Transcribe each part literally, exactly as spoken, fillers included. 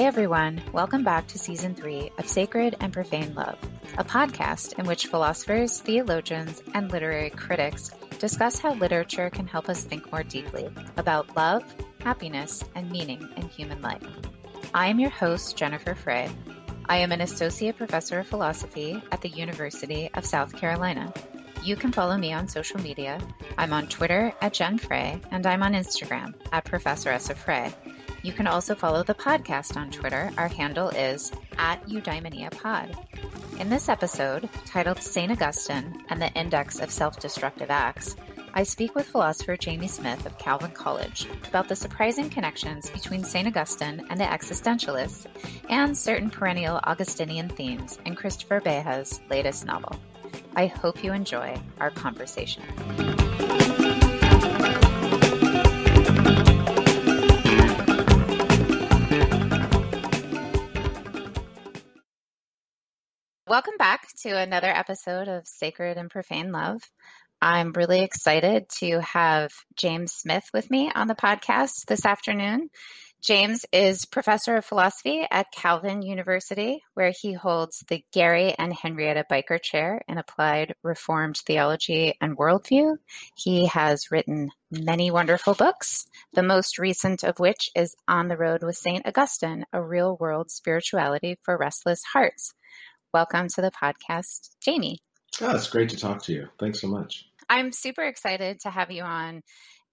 Hey everyone, welcome back to Season three of Sacred and Profane Love, a podcast in which philosophers, theologians, and literary critics discuss how literature can help us think more deeply about love, happiness, and meaning in human life. I am your host, Jennifer Frey. I am an associate professor of philosophy at the University of South Carolina. You can follow me on social media. I'm on Twitter at Jen Frey, and I'm on Instagram at Professor Essa Frey. You can also follow the podcast on Twitter. Our handle is at EudaimoniaPod. In this episode, titled Saint Augustine and the Index of Self-Destructive Acts, I speak with philosopher Jamie Smith of Calvin College about the surprising connections between Saint Augustine and the existentialists and certain perennial Augustinian themes in Christopher Beha's latest novel. I hope you enjoy our conversation. Welcome back to another episode of Sacred and Profane Love. I'm really excited to have James Smith with me on the podcast this afternoon. James is professor of philosophy at Calvin University, where he holds the Gary and Henrietta Biker Chair in Applied Reformed Theology and Worldview. He has written many wonderful books, the most recent of which is On the Road with Saint Augustine, A Real-World Spirituality for Restless Hearts. Welcome to the podcast, Jamie. Oh, it's great to talk to you. Thanks so much. I'm super excited to have you on.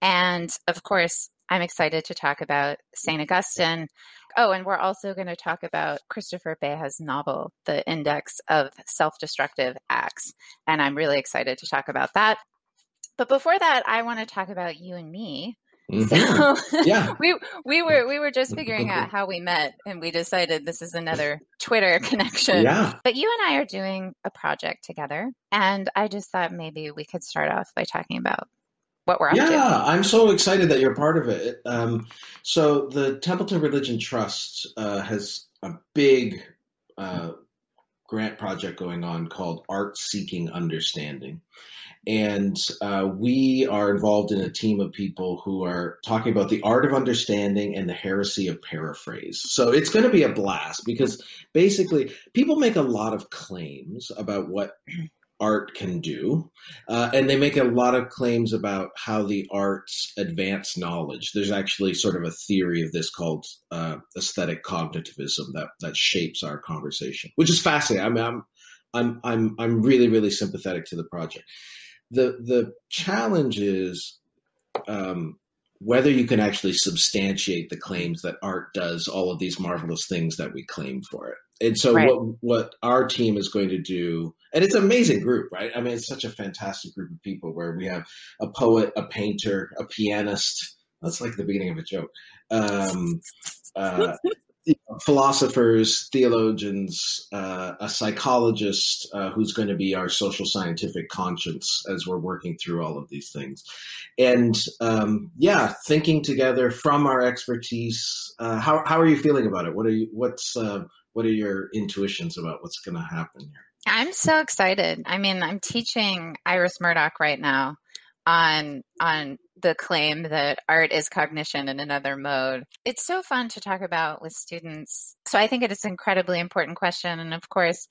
And of course, I'm excited to talk about Saint Augustine. Oh, and we're also going to talk about Christopher Beha's novel, The Index of Self-Destructive Acts. And I'm really excited to talk about that. But before that, I want to talk about you and me. Mm-hmm. So yeah. we we were we were just figuring out how we met, and we decided this is another Twitter connection. Yeah. But you and I are doing a project together, and I just thought maybe we could start off by talking about what we're up yeah, to. Yeah, I'm so excited that you're part of it. Um, so the Templeton Religion Trust uh, has a big uh, grant project going on called Art Seeking Understanding. And uh, we are involved in a team of people who are talking about the art of understanding and the heresy of paraphrase. So it's going to be a blast because basically people make a lot of claims about what art can do. Uh, and they make a lot of claims about how the arts advance knowledge. There's actually sort of a theory of this called uh, aesthetic cognitivism that, that shapes our conversation, which is fascinating. I mean, I'm I'm I'm I'm really, really sympathetic to the project. The the challenge is um, whether you can actually substantiate the claims that art does all of these marvelous things that we claim for it. And so right. what what our team is going to do, and it's an amazing group, right? I mean, it's such a fantastic group of people where we have a poet, a painter, a pianist. That's like the beginning of a joke. Um, uh, philosophers, theologians, uh, a psychologist uh, who's going to be our social scientific conscience as we're working through all of these things. And um, yeah, thinking together from our expertise. Uh, how how are you feeling about it? What are you? What's uh, what are your intuitions about what's going to happen here? I'm so excited. I mean, I'm teaching Iris Murdoch right now on on. the claim that art is cognition in another mode. It's so fun to talk about with students. So I think it is an incredibly important question. And of course,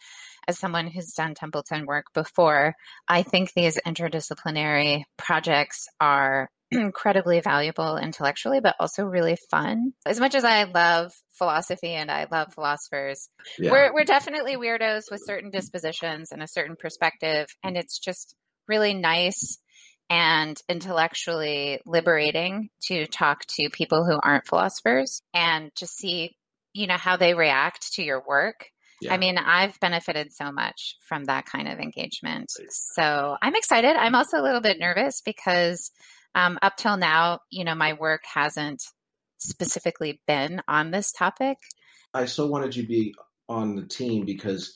as someone who's done Templeton work before, I think these interdisciplinary projects are incredibly valuable intellectually, but also really fun. As much as I love philosophy and I love philosophers, yeah. we're, we're definitely weirdos with certain dispositions and a certain perspective. And it's just really nice and intellectually liberating to talk to people who aren't philosophers and to see, you know, how they react to your work. Yeah. I mean, I've benefited so much from that kind of engagement. So I'm excited. I'm also a little bit nervous because um, up till now, you know, my work hasn't specifically been on this topic. I so wanted you to be on the team because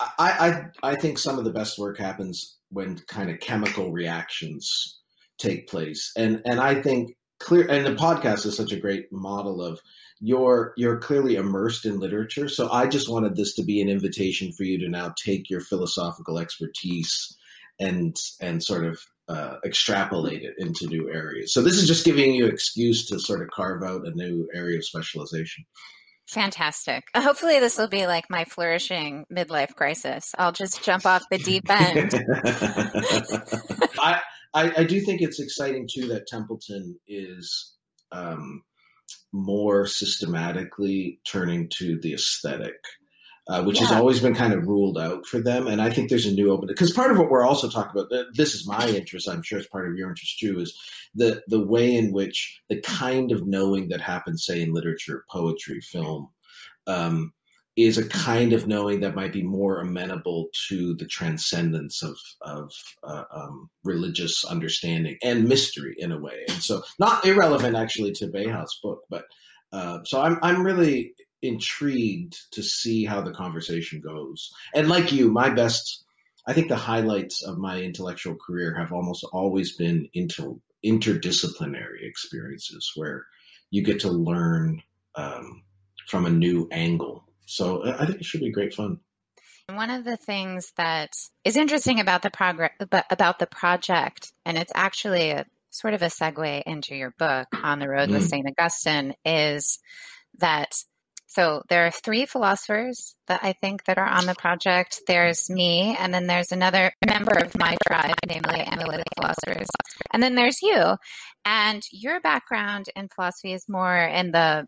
I, I, I think some of the best work happens when kind of chemical reactions take place. And and I think clear, and the podcast is such a great model of you're, you're clearly immersed in literature. So I just wanted this to be an invitation for you to now take your philosophical expertise and, and sort of uh, extrapolate it into new areas. So this is just giving you an excuse to sort of carve out a new area of specialization. Fantastic. Hopefully this will be like my flourishing midlife crisis. I'll just jump off the deep end. I, I, I do think it's exciting, too, that Templeton is um, more systematically turning to the aesthetic, uh, which yeah. has always been kind of ruled out for them. And I think there's a new opening, because part of what we're also talking about, this is my interest, I'm sure it's part of your interest, too, is the, the way in which the kind of knowing that happens, say, in literature, poetry, film, um, is a kind of knowing that might be more amenable to the transcendence of, of uh, um, religious understanding and mystery in a way. And so not irrelevant actually to Beha's book, but uh, so I'm, I'm really intrigued to see how the conversation goes. And like you, my best, I think the highlights of my intellectual career have almost always been inter- interdisciplinary experiences where you get to learn um, from a new angle. So I think it should be great fun. One of the things that is interesting about the progress, about the project, and it's actually a, sort of a segue into your book, On the Road mm. with Saint Augustine, is that, so there are three philosophers that I think that are on the project. There's me, and then there's another member of my tribe, namely analytic philosophers. And then there's you. And your background in philosophy is more in the,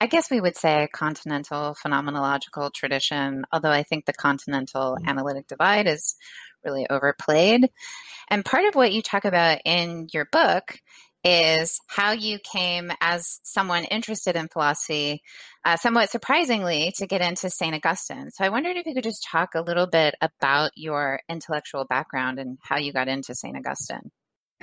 I guess we would say, continental phenomenological tradition, although I think the continental analytic divide is really overplayed. And part of what you talk about in your book is how you came, as someone interested in philosophy, uh, somewhat surprisingly, to get into Saint Augustine. So I wondered if you could just talk a little bit about your intellectual background and how you got into Saint Augustine.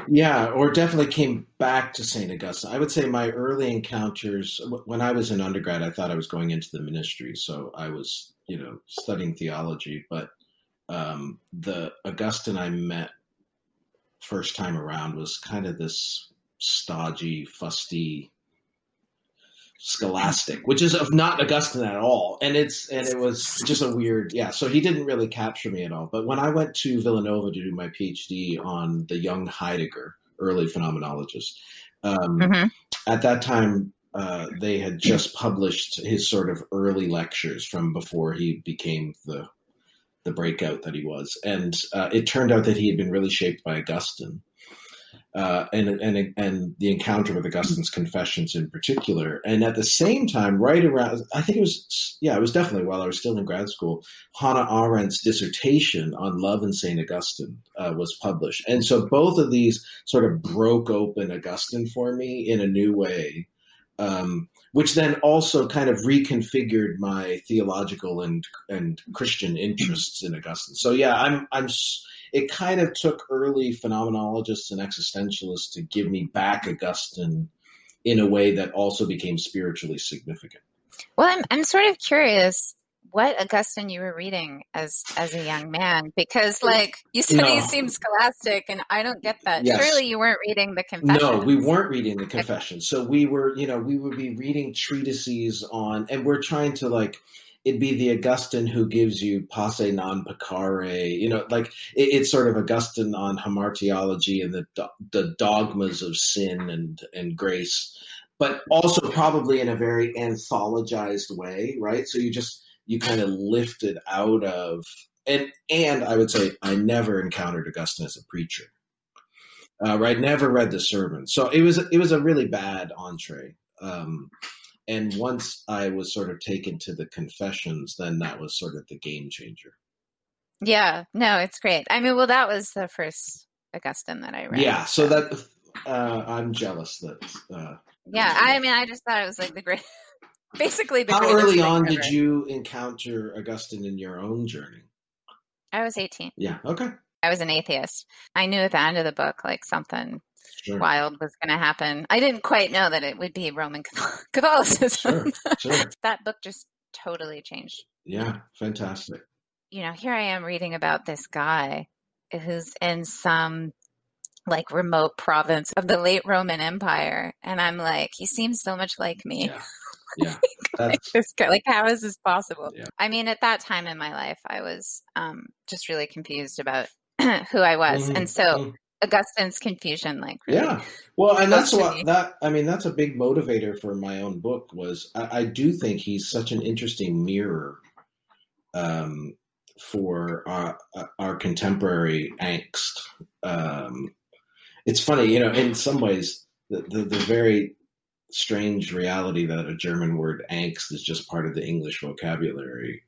Yeah, or definitely came back to Saint Augustine. I would say my early encounters, when I was in undergrad, I thought I was going into the ministry. So I was, you know, studying theology. But um, the Augustine I met first time around was kind of this stodgy, fusty scholastic, which is of not Augustine at all. And it's and it was just a weird, yeah. So he didn't really capture me at all. But when I went to Villanova to do my PhD on the young Heidegger, early phenomenologist, um, mm-hmm. at that time uh, they had just published his sort of early lectures from before he became the the breakout that he was. And uh, it turned out that he had been really shaped by Augustine. Uh, and and and the encounter with Augustine's Confessions in particular. And at the same time, right around, I think it was, yeah, it was definitely while I was still in grad school, Hannah Arendt's dissertation on love in Saint Augustine uh, was published. And so both of these sort of broke open Augustine for me in a new way, um, which then also kind of reconfigured my theological and and Christian interests in Augustine. So yeah, I'm I'm. It kind of took early phenomenologists and existentialists to give me back Augustine in a way that also became spiritually significant. Well, I'm I'm sort of curious what Augustine you were reading as, as a young man, because like you said, no. he seemed scholastic and I don't get that. Yes. Surely you weren't reading the Confessions. No, we weren't reading the Confessions. So we were, you know, we would be reading treatises on, and we're trying to like, it'd be the Augustine who gives you passe non pecare, you know, like it, it's sort of Augustine on hamartiology and the the dogmas of sin and, and grace, but also probably in a very anthologized way, right? So you just, you kind of lifted out of, and and I would say I never encountered Augustine as a preacher, uh, right? Never read the sermons. So it was, it was a really bad entree. Um And once I was sort of taken to the Confessions, then that was sort of the game changer. Yeah, no, it's great. I mean, well, that was the first Augustine that I read. Yeah, so that uh, I'm jealous that. Uh, yeah, I mean, I just thought it was like the great, basically the. How early on did you encounter Augustine in your own journey? I was eighteen. Yeah. Okay. I was an atheist. I knew at the end of the book, like something. Sure. Wild was going to happen. I didn't quite know that it would be Roman Catholicism. Sure, sure. That book just totally changed. Yeah, fantastic. You know, here I am reading about this guy who's in some like remote province of the late Roman Empire. And I'm like, he seems so much like me. Yeah. Yeah. like, this guy, like, how is this possible? Yeah. I mean, at that time in my life, I was um, just really confused about who I was. Mm-hmm. And so Augustine's confusion, like really yeah. Well, and that's why that I mean that's a big motivator for my own book was I, I do think he's such an interesting mirror um, for our our contemporary angst. Um, it's funny, you know, in some ways the, the the very strange reality that a German word angst is just part of the English vocabulary,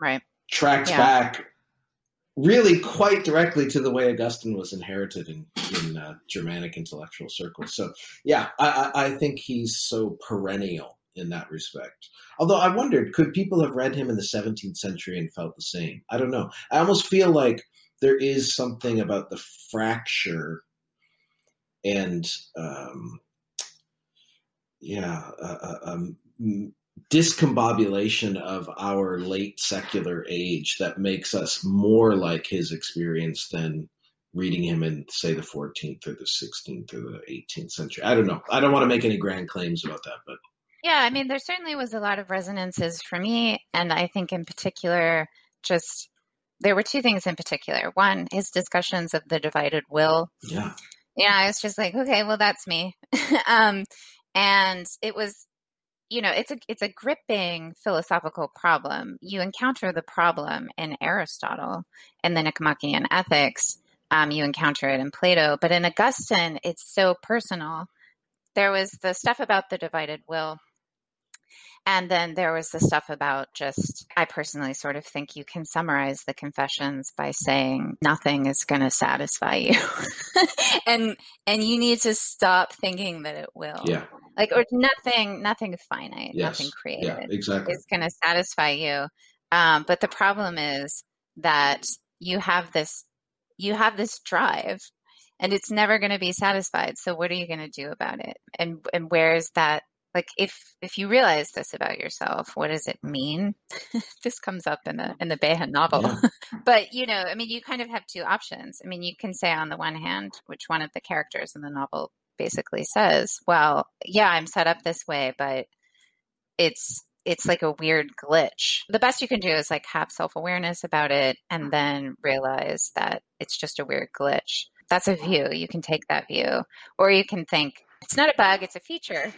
right? Tracks yeah. back. Really quite directly to the way Augustine was inherited in, in uh, Germanic intellectual circles. So, yeah, I, I think he's so perennial in that respect. Although I wondered, could people have read him in the seventeenth century and felt the same? I don't know. I almost feel like there is something about the fracture and, um, yeah, uh, um, discombobulation of our late secular age that makes us more like his experience than reading him in, say, the fourteenth or the sixteenth or the eighteenth century. I don't know. I don't want to make any grand claims about that, but yeah, I mean, there certainly was a lot of resonances for me. And I think in particular, just, there were two things in particular. One, his discussions of the divided will. Yeah. Yeah. I was just like, okay, well, that's me. um, and it was, you know, it's a it's a gripping philosophical problem. You encounter the problem in Aristotle and the Nicomachean Ethics. Um, you encounter it in Plato. But in Augustine, it's so personal. There was the stuff about the divided will. And then there was the stuff about just, I personally sort of think you can summarize the Confessions by saying nothing is going to satisfy you. and and you need to stop thinking that it will. Yeah. Like, or nothing, nothing finite, yes. nothing created yeah, exactly. is going to satisfy you. Um, but the problem is that you have this, you have this drive and it's never going to be satisfied. So what are you going to do about it? And and where is that? Like, if, if you realize this about yourself, what does it mean? This comes up in the, in the Beha novel. Yeah. But, you know, I mean, you kind of have two options. I mean, you can say on the one hand, which one of the characters in the novel basically says, well, yeah, I'm set up this way, but it's, it's like a weird glitch. The best you can do is like have self-awareness about it and then realize that it's just a weird glitch. That's a view. You can take that view, or you can think, it's not a bug, it's a feature.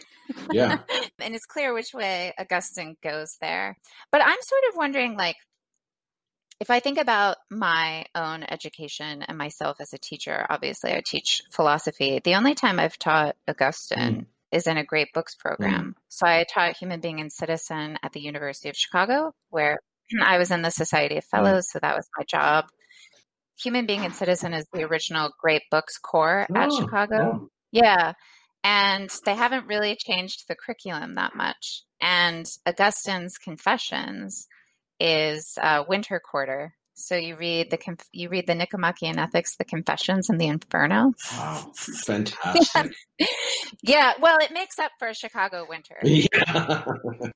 Yeah. And it's clear which way Augustine goes there. But I'm sort of wondering, like, if I think about my own education and myself as a teacher, obviously I teach philosophy. The only time I've taught Augustine mm. is in a great books program. Mm. So I taught Human Being and Citizen at the University of Chicago, where I was in the Society of Fellows. Mm. So that was my job. Human Being and Citizen is the original great books core oh, at Chicago. Yeah. yeah. And they haven't really changed the curriculum that much. And Augustine's Confessions is uh, winter quarter. So you read the conf- you read the Nicomachean Ethics, the Confessions, and the Inferno. Wow, fantastic. yeah. yeah, well, it makes up for a Chicago winter. Yeah.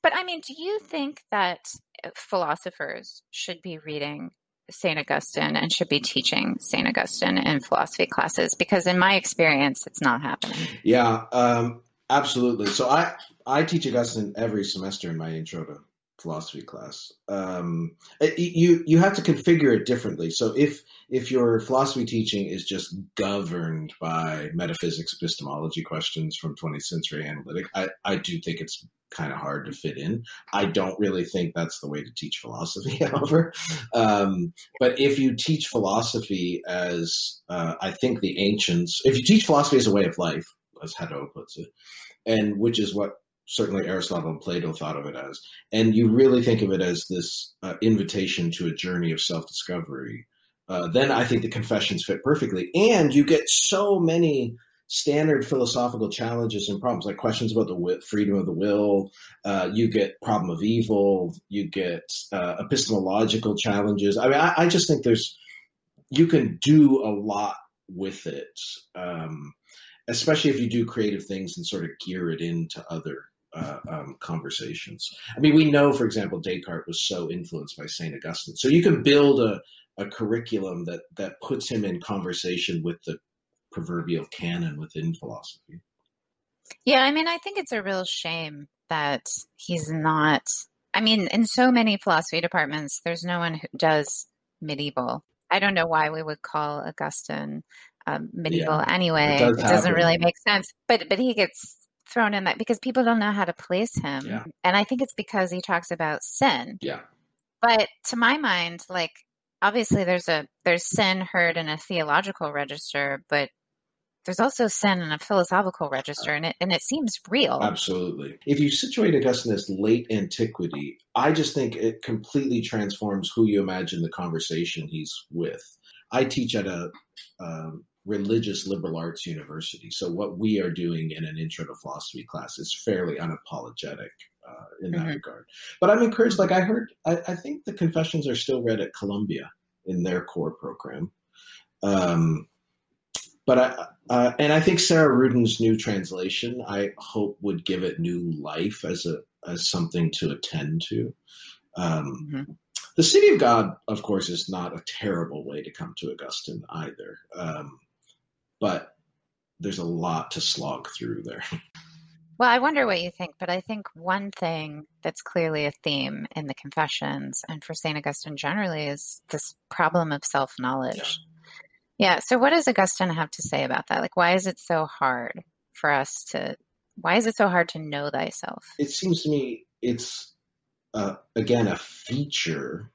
But I mean, do you think that philosophers should be reading Saint Augustine and should be teaching Saint Augustine in philosophy classes? Because in my experience, it's not happening. Yeah, um, absolutely. So I, I teach Augustine every semester in my intro to philosophy class. Um, you, you have to configure it differently. So if, if your philosophy teaching is just governed by metaphysics, epistemology questions from twentieth century analytic, I, I do think it's kind of hard to fit in. I don't really think that's the way to teach philosophy, however. Um, but if you teach philosophy as, uh, I think the ancients, if you teach philosophy as a way of life, as Hadow puts it, and which is what certainly Aristotle and Plato thought of it as, and you really think of it as this uh, invitation to a journey of self-discovery, uh, then I think the Confessions fit perfectly. And you get so many standard philosophical challenges and problems, like questions about the will, freedom of the will. Uh, you get problem of evil. You get uh, epistemological challenges. I mean, I, I just think there's, you can do a lot with it, um, especially if you do creative things and sort of gear it into other Uh, um, conversations. I mean, we know, for example, Descartes was so influenced by Saint Augustine. So you can build a, a curriculum that, that puts him in conversation with the proverbial canon within philosophy. Yeah, I mean, I think it's a real shame that he's not, I mean, in so many philosophy departments, there's no one who does medieval. I don't know why we would call Augustine um, medieval yeah, anyway. It, does it doesn't really make sense. But but he gets thrown in that because people don't know how to place him. Yeah. And I think it's because he talks about sin. Yeah. But to my mind, like, obviously there's a there's sin heard in a theological register, but there's also sin in a philosophical register, and it and it seems real. Absolutely. If you situate Augustine as late antiquity, I just think it completely transforms who you imagine the conversation he's with. I teach at a um, religious liberal arts university, so what we are doing in an intro to philosophy class is fairly unapologetic uh, in that mm-hmm. regard. But I'm encouraged. Like I heard, I, I think the Confessions are still read at Columbia in their core program. Um, But I, uh, and I think Sarah Rudin's new translation, I hope, would give it new life as a as something to attend to. Um, mm-hmm. The City of God, of course, is not a terrible way to come to Augustine either. Um, but there's a lot to slog through there. Well, I wonder what you think, but I think one thing that's clearly a theme in the Confessions and for Saint Augustine generally is this problem of self-knowledge. Yeah. Yeah. So what does Augustine have to say about that? Like, why is it so hard for us to, why is it so hard to know thyself? It seems to me it's, uh, again, a feature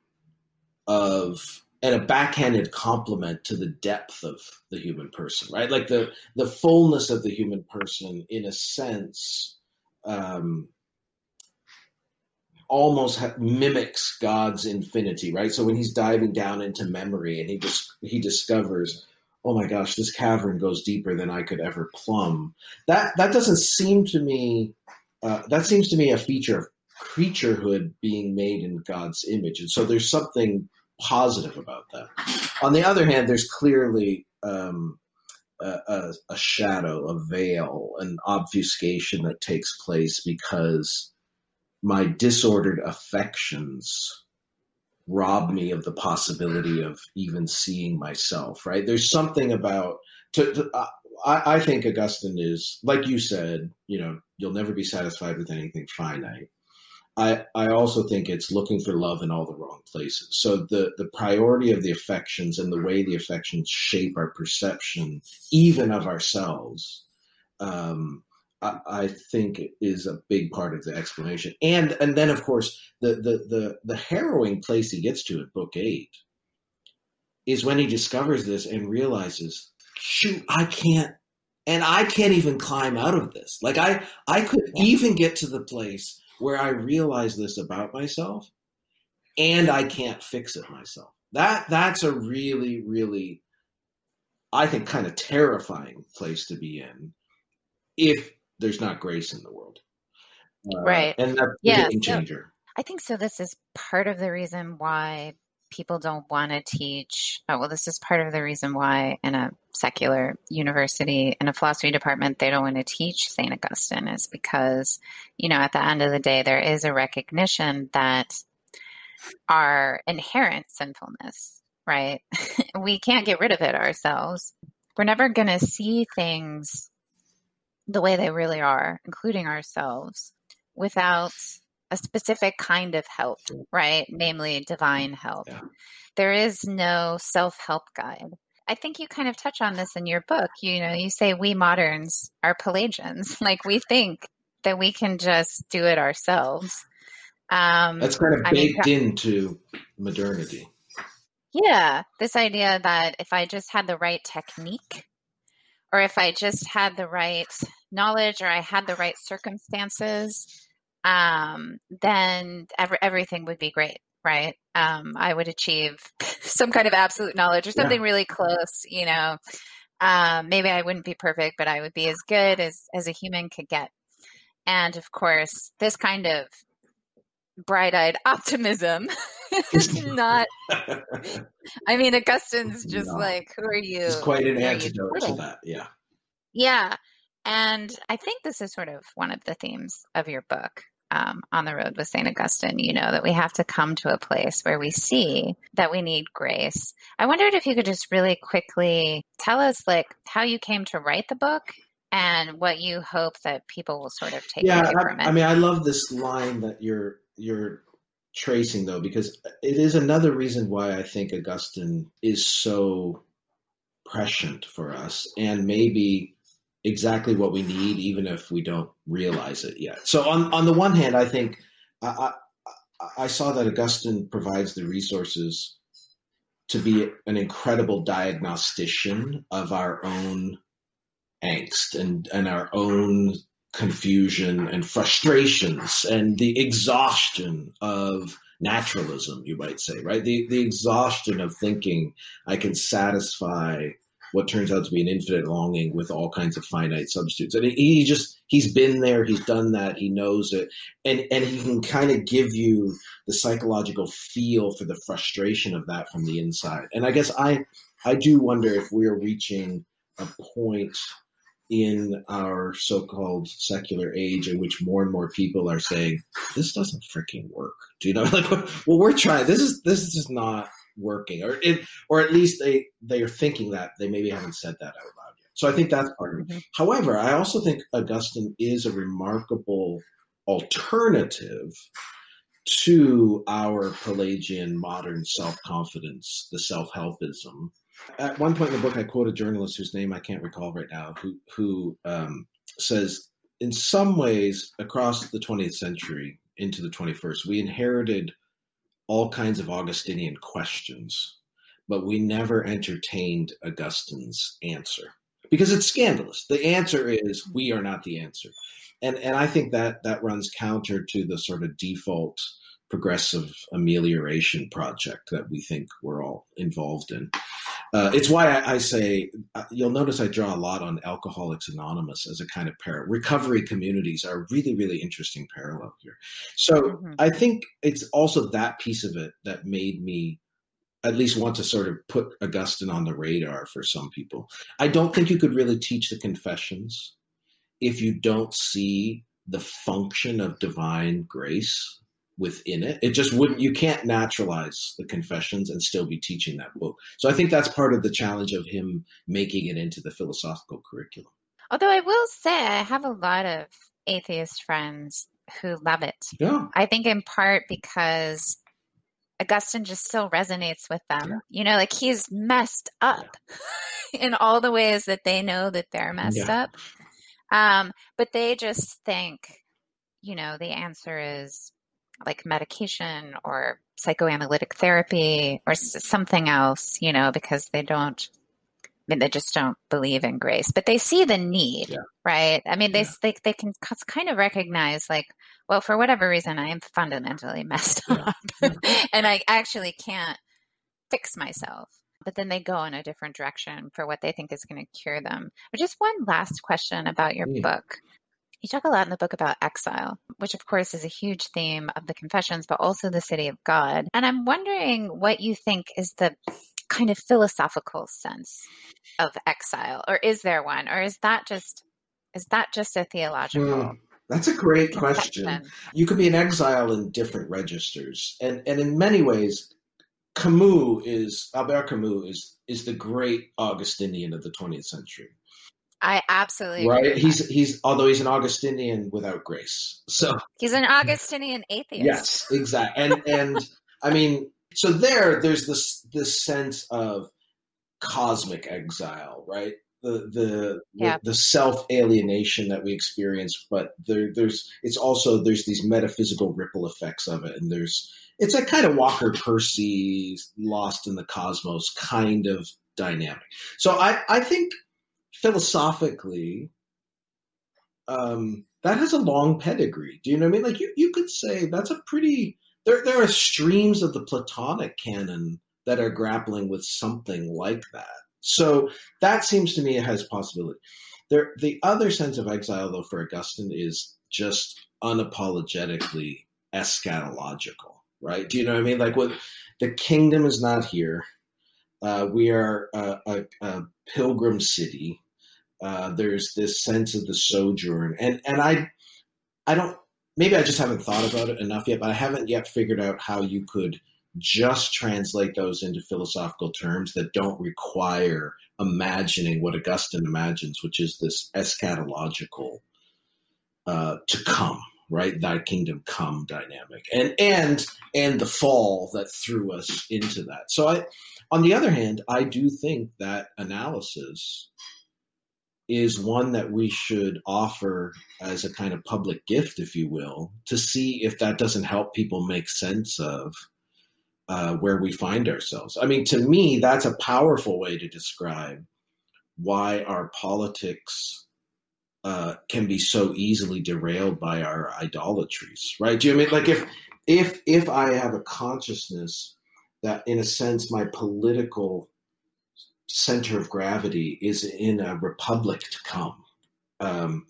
of, and a backhanded compliment to the depth of the human person, right? Like the, the fullness of the human person, in a sense, um, almost ha- mimics God's infinity, right? So when he's diving down into memory and he just dis- he discovers, oh my gosh, this cavern goes deeper than I could ever plumb. That that doesn't seem to me. Uh, that seems to me a feature of creaturehood being made in God's image, and so there's something positive about that. On the other hand, there's clearly um, a, a, a shadow, a veil, an obfuscation that takes place because my disordered affections rob me of the possibility of even seeing myself, right? There's something about, to, to, uh, I, I think Augustine is, like you said, you know, you'll never be satisfied with anything finite. I, I also think it's looking for love in all the wrong places. So the, the priority of the affections and the way the affections shape our perception, even of ourselves, um, I think is a big part of the explanation. And and then, of course, the, the, the, the harrowing place he gets to at book eight is when he discovers this and realizes, shoot, I can't, and I can't even climb out of this. Like I, I could even get to the place where I realize this about myself and I can't fix it myself. That that's a really, really, I think, kind of terrifying place to be in if there's not grace in the world. Uh, right. And that's yeah, a game changer. So, I think so. This is part of the reason why people don't want to teach. Oh, well, this is part of the reason why in a secular university, in a philosophy department, they don't want to teach Saint Augustine, is because, you know, at the end of the day, there is a recognition that our inherent sinfulness, right? We can't get rid of it ourselves. We're never going to see things the way they really are, including ourselves, without a specific kind of help, right? Namely, divine help. Yeah. There is no self-help guide. I think you kind of touch on this in your book. You know, you say we moderns are Pelagians. Like, we think that we can just do it ourselves. Um, That's kind of baked I mean, into modernity. Yeah. This idea that if I just had the right technique, or if I just had the right knowledge, or I had the right circumstances, um, then every, everything would be great, right? Um, I would achieve some kind of absolute knowledge or something yeah. really close, you know. Um, maybe I wouldn't be perfect, but I would be as good as, as a human could get. And of course, this kind of bright-eyed optimism is not, I mean, Augustine's just no. like, who are you? It's quite an antidote to that. Yeah. Yeah. And I think this is sort of one of the themes of your book, um, On the Road with Saint Augustine, you know, that we have to come to a place where we see that we need grace. I wondered if you could just really quickly tell us, like, how you came to write the book and what you hope that people will sort of take yeah, away from I, it. I mean, I love this line that you're, you're, tracing though, because it is another reason why I think Augustine is so prescient for us and maybe exactly what we need, even if we don't realize it yet. So on, on the one hand, I think I, I, I saw that Augustine provides the resources to be an incredible diagnostician of our own angst and, and our own confusion and frustrations and the exhaustion of naturalism, you might say, right? The the exhaustion of thinking I can satisfy what turns out to be an infinite longing with all kinds of finite substitutes. And he just, he's been there, he's done that, he knows it. And and he can kind of give you the psychological feel for the frustration of that from the inside. And I guess I I do wonder if we're reaching a point in our so-called secular age in which more and more people are saying, this doesn't freaking work. Do you know? Like, well, we're trying, this is, this is just not working, or it, or at least they, they are thinking that. They maybe haven't said that out loud yet. So I think that's part of it. However, I also think Augustine is a remarkable alternative to our Pelagian modern self-confidence, the self-helpism. At one point in the book, I quote a journalist whose name I can't recall right now, who who um, says, in some ways, across the twentieth century into the twenty-first, we inherited all kinds of Augustinian questions, but we never entertained Augustine's answer because it's scandalous. The answer is we are not the answer. And and I think that that runs counter to the sort of default progressive amelioration project that we think we're all involved in. Uh, it's why I, I say, uh, you'll notice I draw a lot on Alcoholics Anonymous as a kind of parallel. Recovery communities are a really, really interesting parallel here. So mm-hmm. I think it's also that piece of it that made me at least want to sort of put Augustine on the radar for some people. I don't think you could really teach the Confessions if you don't see the function of divine grace within it. It just wouldn't, you can't naturalize the Confessions and still be teaching that book. So I think that's part of the challenge of him making it into the philosophical curriculum. Although I will say I have a lot of atheist friends who love it. Yeah. I think in part because Augustine just still resonates with them. Yeah. You know, like he's messed up yeah. in all the ways that they know that they're messed yeah. up. Um, but they just think, you know, the answer is like medication or psychoanalytic therapy or something else, you know, because they don't, I mean, they just don't believe in grace, but they see the need, yeah. right? I mean, they, yeah. they they can kind of recognize like, well, for whatever reason, I am fundamentally messed yeah. up yeah. and I actually can't fix myself. But then they go in a different direction for what they think is going to cure them. But just one last question about your yeah. book. You talk a lot in the book about exile, which of course is a huge theme of the Confessions, but also the City of God. And I'm wondering what you think is the kind of philosophical sense of exile, or is there one, or is that just is that just a theological? Mm, that's a great question. question. You could be an exile in different registers, and and in many ways, Camus is Albert Camus is is the great Augustinian of the twentieth century. I absolutely right. Agree he's he's although he's an Augustinian without grace, so he's an Augustinian atheist. Yes, exactly. And and I mean, so there, there's this this sense of cosmic exile, right? The the yeah. the, the self alienation that we experience, but there there's it's also there's these metaphysical ripple effects of it, and there's it's a kind of Walker Percy, Lost in the Cosmos kind of dynamic. So I I think. Philosophically, um, that has a long pedigree. Do you know what I mean? Like you, you could say that's a pretty, there, there are streams of the Platonic canon that are grappling with something like that. So that seems to me it has possibility. There, the other sense of exile, though, for Augustine is just unapologetically eschatological, right? Do you know what I mean? Like what the kingdom is not here. Uh, we are a, a, a pilgrim city. Uh, there's this sense of the sojourn. And and I I don't, maybe I just haven't thought about it enough yet, but I haven't yet figured out how you could just translate those into philosophical terms that don't require imagining what Augustine imagines, which is this eschatological uh, to come, right? Thy kingdom come dynamic. And, and, and the fall that threw us into that. So I, On the other hand, I do think that analysis is one that we should offer as a kind of public gift, if you will, to see if that doesn't help people make sense of uh, where we find ourselves. I mean, to me, that's a powerful way to describe why our politics uh, can be so easily derailed by our idolatries, right? Do you know what I mean? Like if, if, if I have a consciousness that, in a sense, my political center of gravity is in a republic to come, um,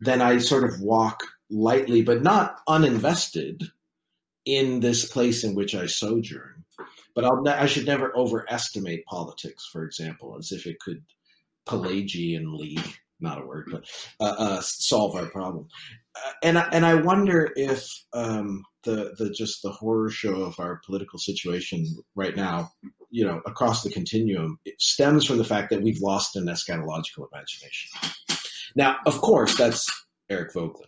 then I sort of walk lightly, but not uninvested in this place in which I sojourn. But I'll ne- I should never overestimate politics, for example, as if it could Pelagianly, not a word, but uh, uh, solve our problem. Uh, and, I, and I wonder if um, the, the just the horror show of our political situation right now, you know, across the continuum, it stems from the fact that we've lost an eschatological imagination. Now, of course, that's Eric Voegelin.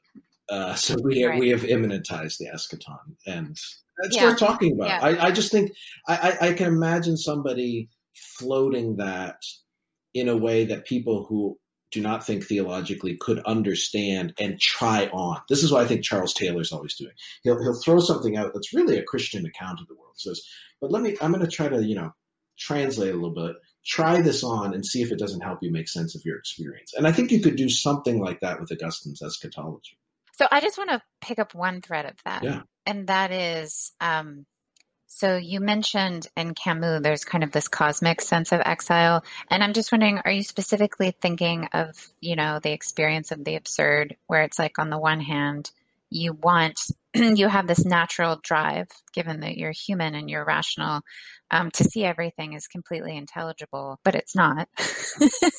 Uh, so we have, right. we have immanentized the eschaton, and that's yeah. what we're talking about. Yeah. I, I just think I, I, I can imagine somebody floating that in a way that people who do not think theologically could understand and try on. This is what I think Charles Taylor's always doing. He'll he'll throw something out that's really a Christian account of the world. Says, but let me, I'm going to try to, you know, translate a little bit, try this on and see if it doesn't help you make sense of your experience. And I think you could do something like that with Augustine's eschatology. So I just want to pick up one thread of that. Yeah. And that is, um, so you mentioned in Camus, there's kind of this cosmic sense of exile. And I'm just wondering, are you specifically thinking of, you know, the experience of the absurd, where it's like, on the one hand, you want, you have this natural drive, given that you're human and you're rational, um, to see everything as completely intelligible, but it's not.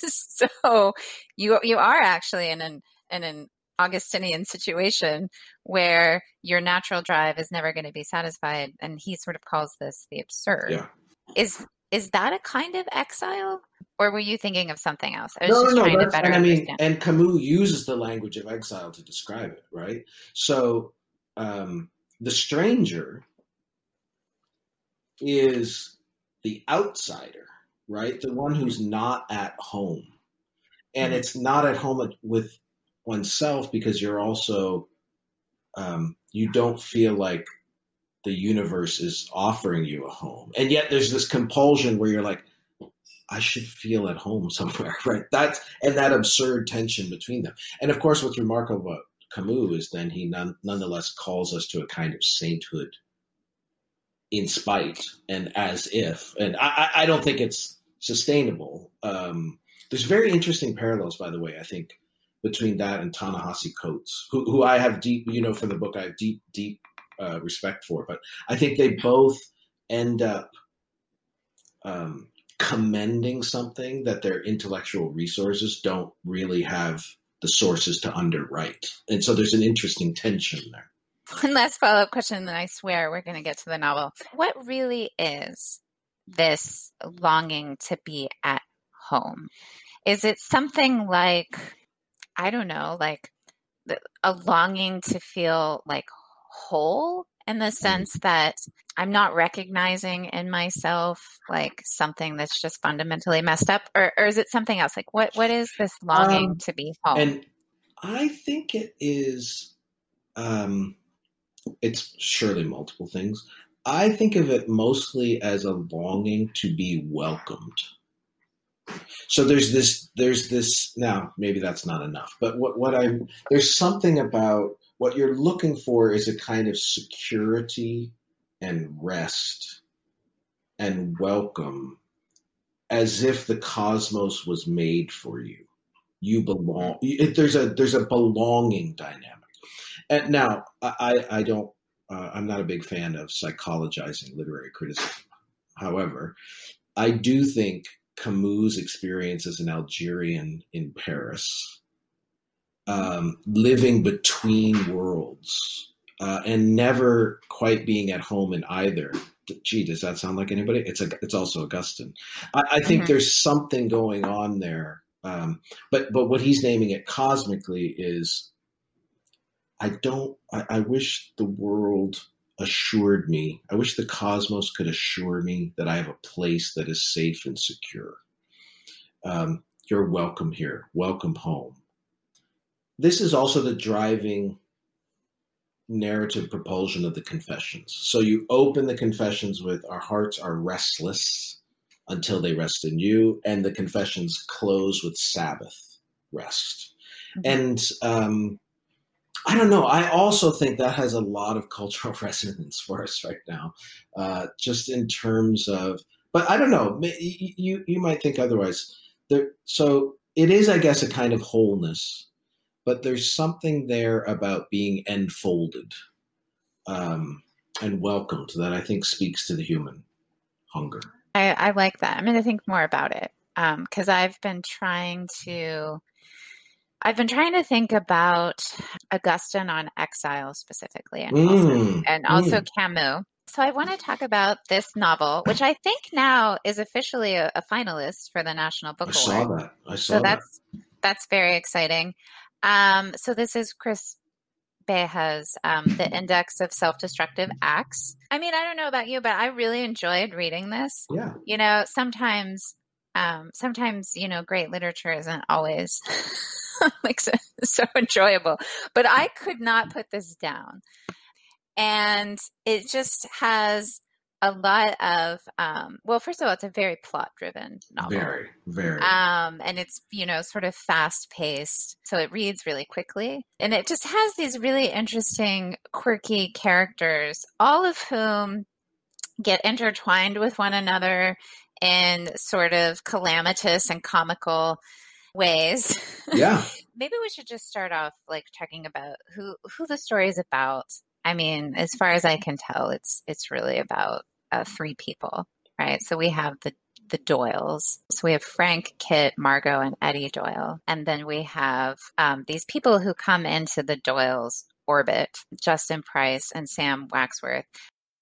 So you you are actually in an, in an Augustinian situation where your natural drive is never going to be satisfied, and he sort of calls this the absurd. Yeah. Is is that a kind of exile, or were you thinking of something else? I was no, just no, trying to better and I mean, understand. And Camus uses the language of exile to describe it, right? So um, the stranger is the outsider, right? The one who's not at home, and it's not at home with oneself because you're also um you don't feel like the universe is offering you a home, and yet there's this compulsion where you're like, I should feel at home somewhere, right? That's and that absurd tension between them. And of course, what's remarkable about Camus is then he none, nonetheless calls us to a kind of sainthood in spite and as if, and I, I don't think it's sustainable. Um there's very interesting parallels, by the way, I think, between that and Ta-Nehisi Coates, who, who I have deep, you know, for the book, I have deep, deep uh, respect for. But I think they both end up um, commending something that their intellectual resources don't really have the sources to underwrite. And so there's an interesting tension there. One last follow-up question, and then I swear we're going to get to the novel. What really is this longing to be at home? Is it something like, I don't know, like a longing to feel like whole, in the sense that I'm not recognizing in myself like something that's just fundamentally messed up, or, or is it something else? Like what, what is this longing um, to be whole? And I think it is, um, it's surely multiple things. I think of it mostly as a longing to be welcomed. So there's this, there's this, now maybe that's not enough, but what, what I'm, there's something about what you're looking for is a kind of security and rest and welcome, as if the cosmos was made for you. You belong, there's a, there's a belonging dynamic. And now I, I don't, uh, I'm not a big fan of psychologizing literary criticism. However, I do think Camus' experience as an Algerian in Paris, um, living between worlds, uh, and never quite being at home in either. Gee, does that sound like anybody? It's a, it's also Augustine. I, I think mm-hmm. there's something going on there. Um, but, but what he's naming it cosmically is, I don't, I, I wish the world assured me, I wish the cosmos could assure me that I have a place that is safe and secure. Um, you're welcome here, welcome home. This is also the driving narrative propulsion of the Confessions. So you open the Confessions with, our hearts are restless until they rest in you, and the Confessions close with Sabbath rest. Mm-hmm. And um, I don't know, I also think that has a lot of cultural resonance for us right now, uh, just in terms of, but I don't know, you, you might think otherwise. There, so it is, I guess, a kind of wholeness, but there's something there about being enfolded um, and welcomed that I think speaks to the human hunger. I, I like that. I'm going to think more about it because um, I've been trying to, I've been trying to think about Augustine on exile specifically, and mm. also, and also mm. Camus. So I want to talk about this novel, which I think now is officially a, a finalist for the National Book Award. I saw that. I saw that. So that's that's very exciting. Um, so this is Chris Beha's um, The Index of Self-Destructive Acts. I mean, I don't know about you, but I really enjoyed reading this. Yeah. You know, sometimes, um, sometimes, you know, great literature isn't always like so, so enjoyable, but I could not put this down. And it just has a lot of, um, well, first of all, it's a very plot-driven novel. Very, very. Um, and it's, you know, sort of fast-paced, so it reads really quickly. And it just has these really interesting, quirky characters, all of whom get intertwined with one another in sort of calamitous and comical ways. Yeah. Maybe we should just start off, like, talking about who, who the story is about. I mean, as far as I can tell, it's it's really about uh, three people, right? So we have the, the Doyles. So we have Frank, Kit, Margot, and Eddie Doyle. And then we have um, these people who come into the Doyles' orbit, Justin Price and Sam Waxworth.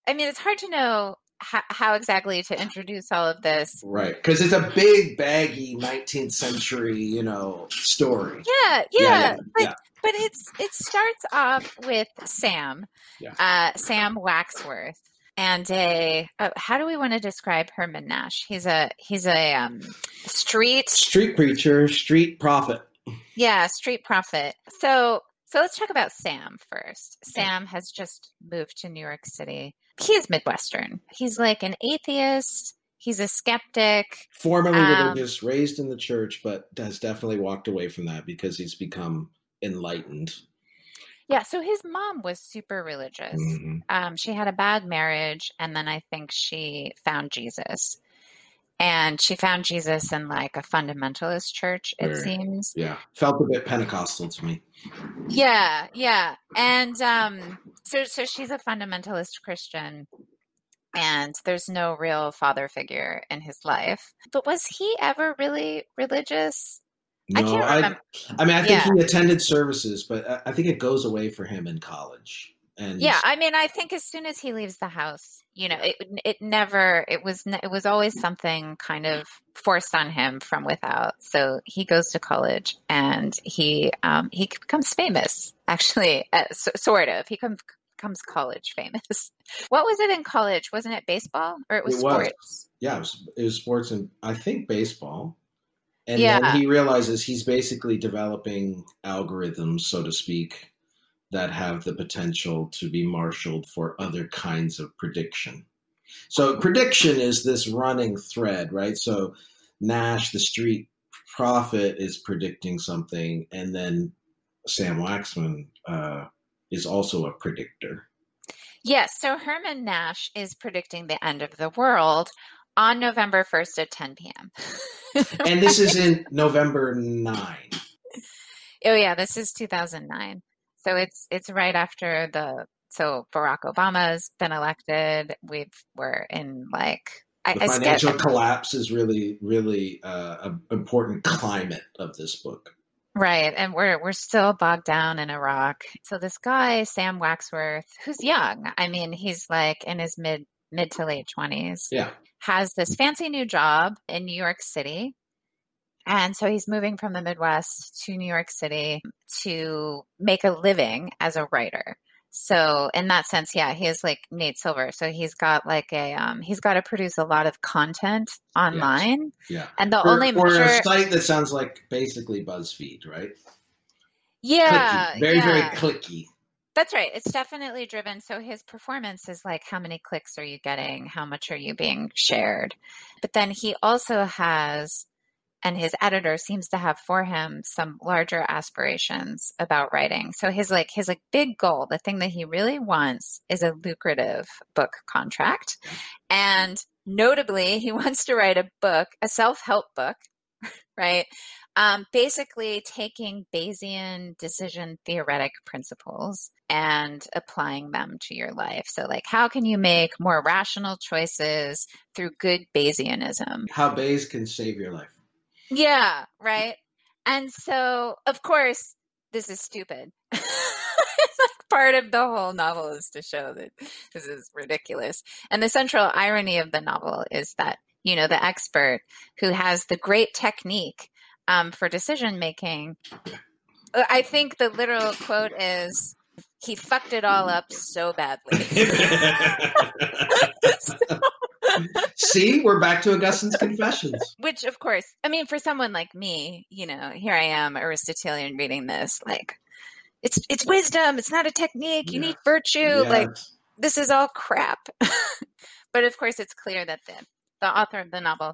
I mean, it's hard to know how, how exactly to introduce all of this. Right, because it's a big, baggy nineteenth century, you know, story. Yeah, yeah. yeah, yeah, but, yeah. But it's it starts off with Sam, yeah. uh, Sam Waxworth, and a uh, how do we want to describe Herman Nash? He's a he's a um, street street preacher, street prophet. Yeah, street prophet. So so let's talk about Sam first. Sam has just moved to New York City. He's Midwestern. He's like an atheist. He's a skeptic. Formerly religious, um, raised in the church, but has definitely walked away from that because he's become enlightened. Yeah, so his mom was super religious. Mm-hmm. Um, she had a bad marriage, and then I think she found Jesus. And she found Jesus in like a fundamentalist church, it Very, seems. Yeah, felt a bit Pentecostal to me. Yeah, yeah. And um, so, so she's a fundamentalist Christian, and there's no real father figure in his life. But was he ever really religious? No, I can't remember. I, I mean, I think yeah. he attended services, but I, I think it goes away for him in college. And yeah, I mean, I think as soon as he leaves the house, you know, it it never, it was, it was always something kind of forced on him from without. So he goes to college, and he um, he becomes famous. Actually, uh, so, sort of, he comes becomes college famous. What was it in college? Wasn't it baseball, or it was it sports? Was. Yeah, it was, it was sports, and I think baseball. And yeah. then he realizes he's basically developing algorithms, so to speak, that have the potential to be marshaled for other kinds of prediction. So prediction is this running thread, right? So Nash, the street prophet, is predicting something. And then Sam Waxman uh, is also a predictor. Yes. So Herman Nash is predicting the end of the world on November first at ten p.m. And this is in November ninth. Oh, yeah, this is two thousand nine. So it's it's right after the, so Barack Obama's been elected. We've, we're in like. I, the financial I get, collapse is really, really uh, an important climate of this book. Right. And we're we're still bogged down in Iraq. So this guy, Sam Waxworth, who's young. I mean, he's like in his mid mid to late twenties. Yeah. Has this fancy new job in New York City. And so he's moving from the Midwest to New York City to make a living as a writer. So in that sense, yeah, he is like Nate Silver. So he's got like a, um, he's got to produce a lot of content online. Yes. Yeah. And the for, only for measure... a site that sounds like basically BuzzFeed, right? Yeah. Clicky. Very, yeah. very clicky. That's right. It's definitely driven. So his performance is like, how many clicks are you getting? How much are you being shared? But then he also has, and his editor seems to have for him, some larger aspirations about writing. So his like his like big goal, the thing that he really wants, is a lucrative book contract. And notably, he wants to write a book, a self-help book, right? Um, basically taking Bayesian decision theoretic principles and applying them to your life. So like, how can you make more rational choices through good Bayesianism? How Bayes can save your life. Yeah, right. And so, of course, this is stupid. Part of the whole novel is to show that this is ridiculous. And the central irony of the novel is that, you know, the expert who has the great technique um, for decision making, I think the literal quote is, he fucked it all up so badly. so, See, we're back to Augustine's Confessions. Which, of course, I mean, for someone like me, you know, here I am, Aristotelian, reading this, like, it's it's wisdom, it's not a technique, you yeah. need virtue, yeah. like, this is all crap. But, of course, it's clear that the, the author of the novel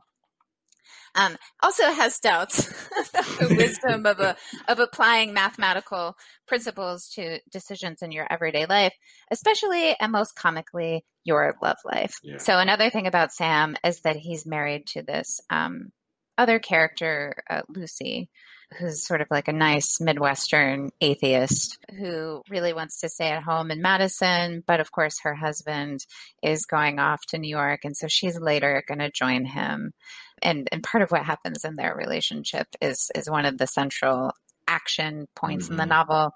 um, also has doubts about the wisdom of, a, of applying mathematical principles to decisions in your everyday life, especially and most comically, your love life. Yeah. So another thing about Sam is that he's married to this um, other character, uh, Lucy, who's sort of like a nice Midwestern atheist who really wants to stay at home in Madison. But of course, her husband is going off to New York. And so she's later going to join him. And and part of what happens in their relationship is, is one of the central action points mm-hmm. in the novel.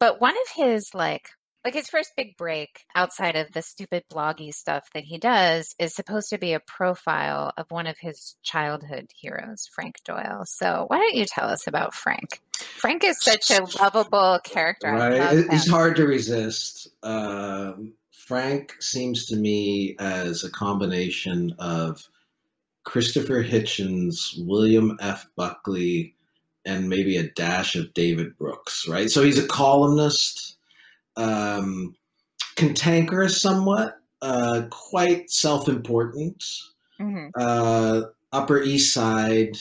But one of his like Like his first big break outside of the stupid bloggy stuff that he does is supposed to be a profile of one of his childhood heroes, Frank Doyle. So why don't you tell us about Frank? Frank is such a lovable character. Right. I love it's him. Hard to resist. Uh, Frank seems to me as a combination of Christopher Hitchens, William F. Buckley, and maybe a dash of David Brooks, right? So he's a columnist. Um, cantankerous somewhat, uh, quite self-important, mm-hmm. uh, Upper East Side,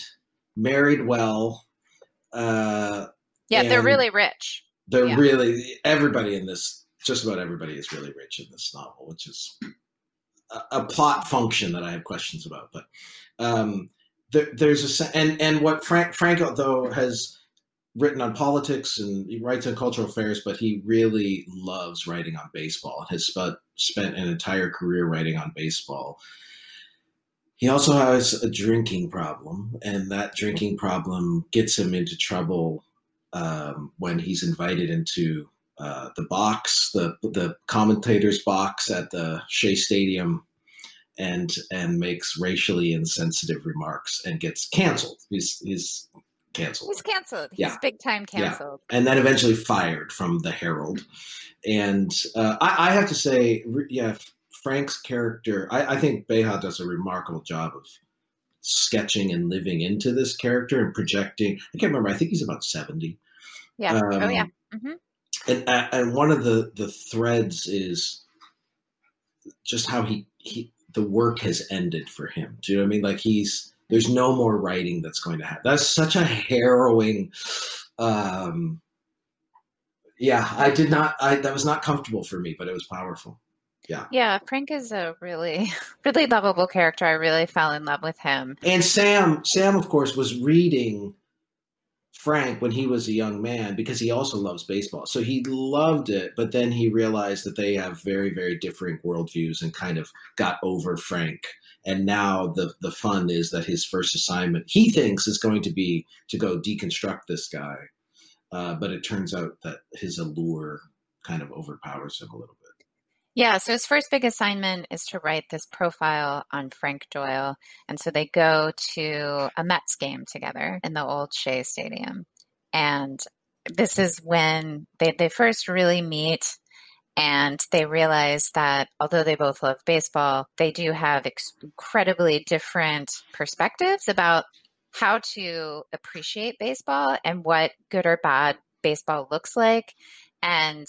married well. Uh, yeah, they're really rich. They're yeah. really, everybody in this, just about everybody is really rich in this novel, which is a, a plot function that I have questions about. But um, there, there's a, and, and what Frank, Frank though has written on politics, and he writes on cultural affairs, but he really loves writing on baseball and has sp- spent an entire career writing on baseball. He also has a drinking problem, and that drinking problem gets him into trouble um, when he's invited into uh, the box, the the commentator's box at the Shea Stadium, and and makes racially insensitive remarks and gets canceled. He's he's Canceled. He's canceled. He's yeah. big time canceled. Yeah. And then eventually fired from the Herald. And uh, I, I have to say, yeah, Frank's character, I, I think Beha does a remarkable job of sketching and living into this character and projecting. I can't remember. I think he's about seventy. Yeah. Um, oh, yeah. Mm-hmm. And, and one of the, the threads is just how he, he, the work has ended for him. Do you know what I mean? Like he's, There's no more writing that's going to happen. That's such a harrowing, um, yeah, I did not, I, that was not comfortable for me, but it was powerful. Yeah. Yeah, Frank is a really, really lovable character. I really fell in love with him. And Sam, Sam, of course, was reading Frank when he was a young man because he also loves baseball. So he loved it, but then he realized that they have very, very differing worldviews and kind of got over Frank. And now the, the fun is that his first assignment, he thinks, is going to be to go deconstruct this guy. Uh, but it turns out that his allure kind of overpowers him a little bit. Yeah, so his first big assignment is to write this profile on Frank Doyle. And so they go to a Mets game together in the old Shea Stadium. And this is when they, they first really meet. And they realize that although they both love baseball, they do have ex- incredibly different perspectives about how to appreciate baseball and what good or bad baseball looks like. And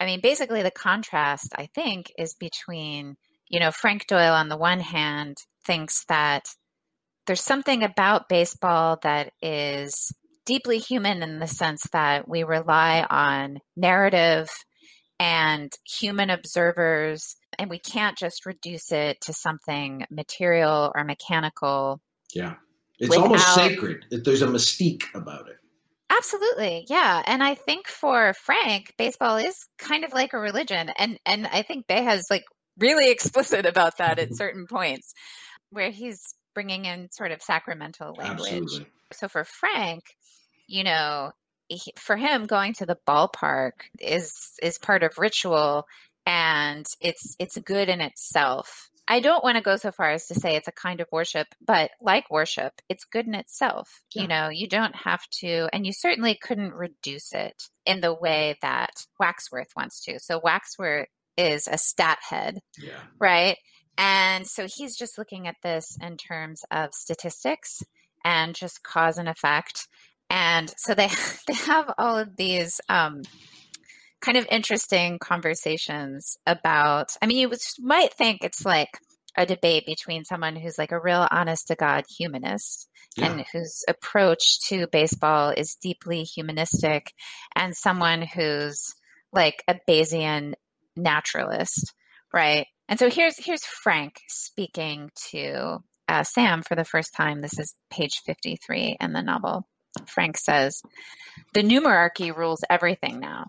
I mean, basically the contrast, I think, is between, you know, Frank Doyle on the one hand thinks that there's something about baseball that is deeply human in the sense that we rely on narrative and human observers, and we can't just reduce it to something material or mechanical. Yeah. It's without... almost sacred. There's a mystique about it. Absolutely. Yeah. And I think for Frank, baseball is kind of like a religion. And and I think Beha's like really explicit about that at certain points where he's bringing in sort of sacramental language. Absolutely. So for Frank, you know, he, for him going to the ballpark is is part of ritual, and it's it's good in itself. I don't want to go so far as to say it's a kind of worship, but like worship, it's good in itself. Yeah. You know, you don't have to, and you certainly couldn't reduce it in the way that Waxworth wants to. So Waxworth is a stat head, yeah. right? And so he's just looking at this in terms of statistics and just cause and effect. And so they they have all of these um, kind of interesting conversations about, I mean, you was, might think it's like a debate between someone who's like a real honest to God humanist yeah. and whose approach to baseball is deeply humanistic, and someone who's like a Bayesian naturalist, right? And so here's here's Frank speaking to uh, Sam for the first time. This is page fifty-three in the novel. Frank says, "The numerarchy rules everything now.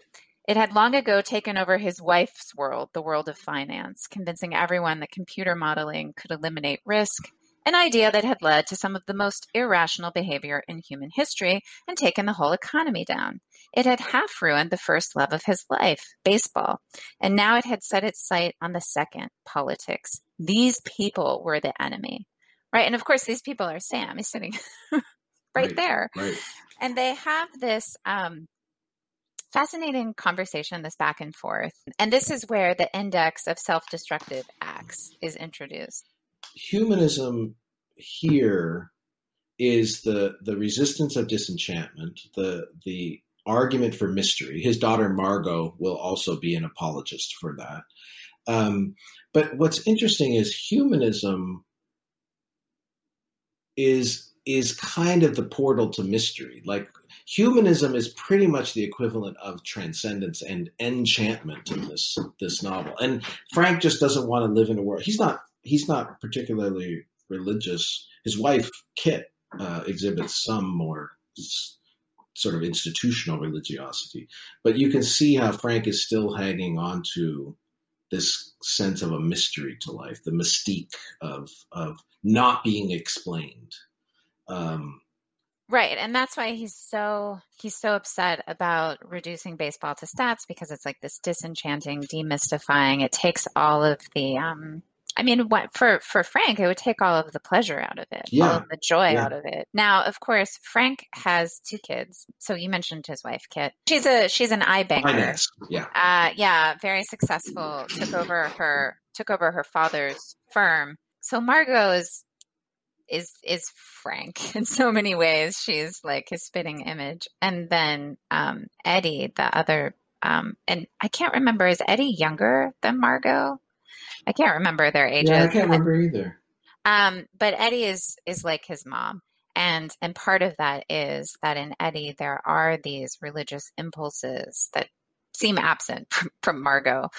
It had long ago taken over his wife's world, the world of finance, convincing everyone that computer modeling could eliminate risk, an idea that had led to some of the most irrational behavior in human history and taken the whole economy down. It had half ruined the first love of his life, baseball, and now it had set its sight on the second, politics. These people were the enemy," right? And of course, these people are Sam. He's sitting right, right there. Right. And they have this... Um, fascinating conversation, this back and forth. And this is where the index of self-destructive acts is introduced. Humanism here is the the resistance of disenchantment, the the argument for mystery. His daughter Margot will also be an apologist for that. Um, but what's interesting is humanism is is kind of the portal to mystery. Like humanism is pretty much the equivalent of transcendence and enchantment in this, this novel. And Frank just doesn't want to live in a world. He's not, he's not particularly religious. His wife, Kit, uh, exhibits some more s- sort of institutional religiosity, but you can see how Frank is still hanging on to this sense of a mystery to life, the mystique of, of not being explained. Um, right. And that's why he's so he's so upset about reducing baseball to stats, because it's like this disenchanting, demystifying. It takes all of the um, I mean, what for, for Frank, it would take all of the pleasure out of it, yeah. all of the joy yeah. out of it. Now, of course, Frank has two kids. So you mentioned his wife, Kit. She's a she's an eye banker. Finance. Yeah. Uh, yeah. Very successful. Took over her took over her father's firm. So Margot is. is is Frank in so many ways. She's like his spitting image. And then um Eddie, the other um and I can't remember, is Eddie younger than Margot? I can't remember their ages. Yeah, I can't remember either. Um but Eddie is is like his mom. And and part of that is that in Eddie there are these religious impulses that seem absent from, from Margot.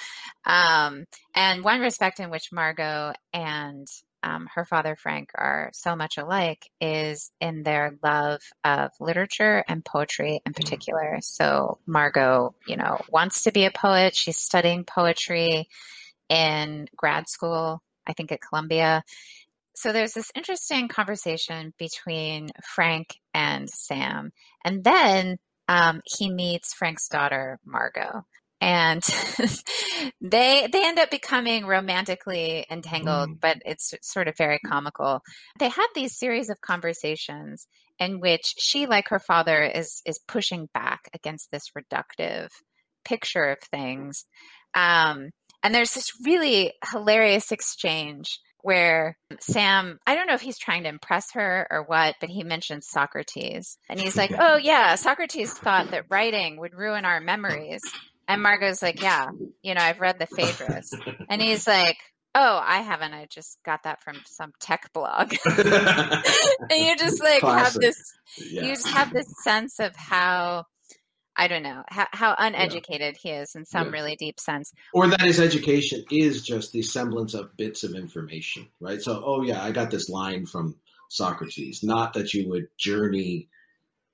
Um and one respect in which Margot and Um, her father, Frank, are so much alike is in their love of literature and poetry in particular. So Margot, you know, wants to be a poet. She's studying poetry in grad school, I think at Columbia. So there's this interesting conversation between Frank and Sam. And then um, he meets Frank's daughter, Margot. And they they end up becoming romantically entangled, mm. but it's sort of very comical. They have these series of conversations in which she, like her father, is is pushing back against this reductive picture of things. Um, and there's this really hilarious exchange where Sam, I don't know if he's trying to impress her or what, but he mentions Socrates. And he's like, oh, yeah, Socrates thought that writing would ruin our memories. And Margot's like, yeah, you know, I've read the Phaedrus. And he's like, oh, I haven't. I just got that from some tech blog. And you just like Classic. have this, yeah. you just have this sense of how, I don't know, how, how uneducated yeah. he is in some yeah. really deep sense. Or that his education is just the semblance of bits of information, right? So, oh yeah, I got this line from Socrates, not that you would journey,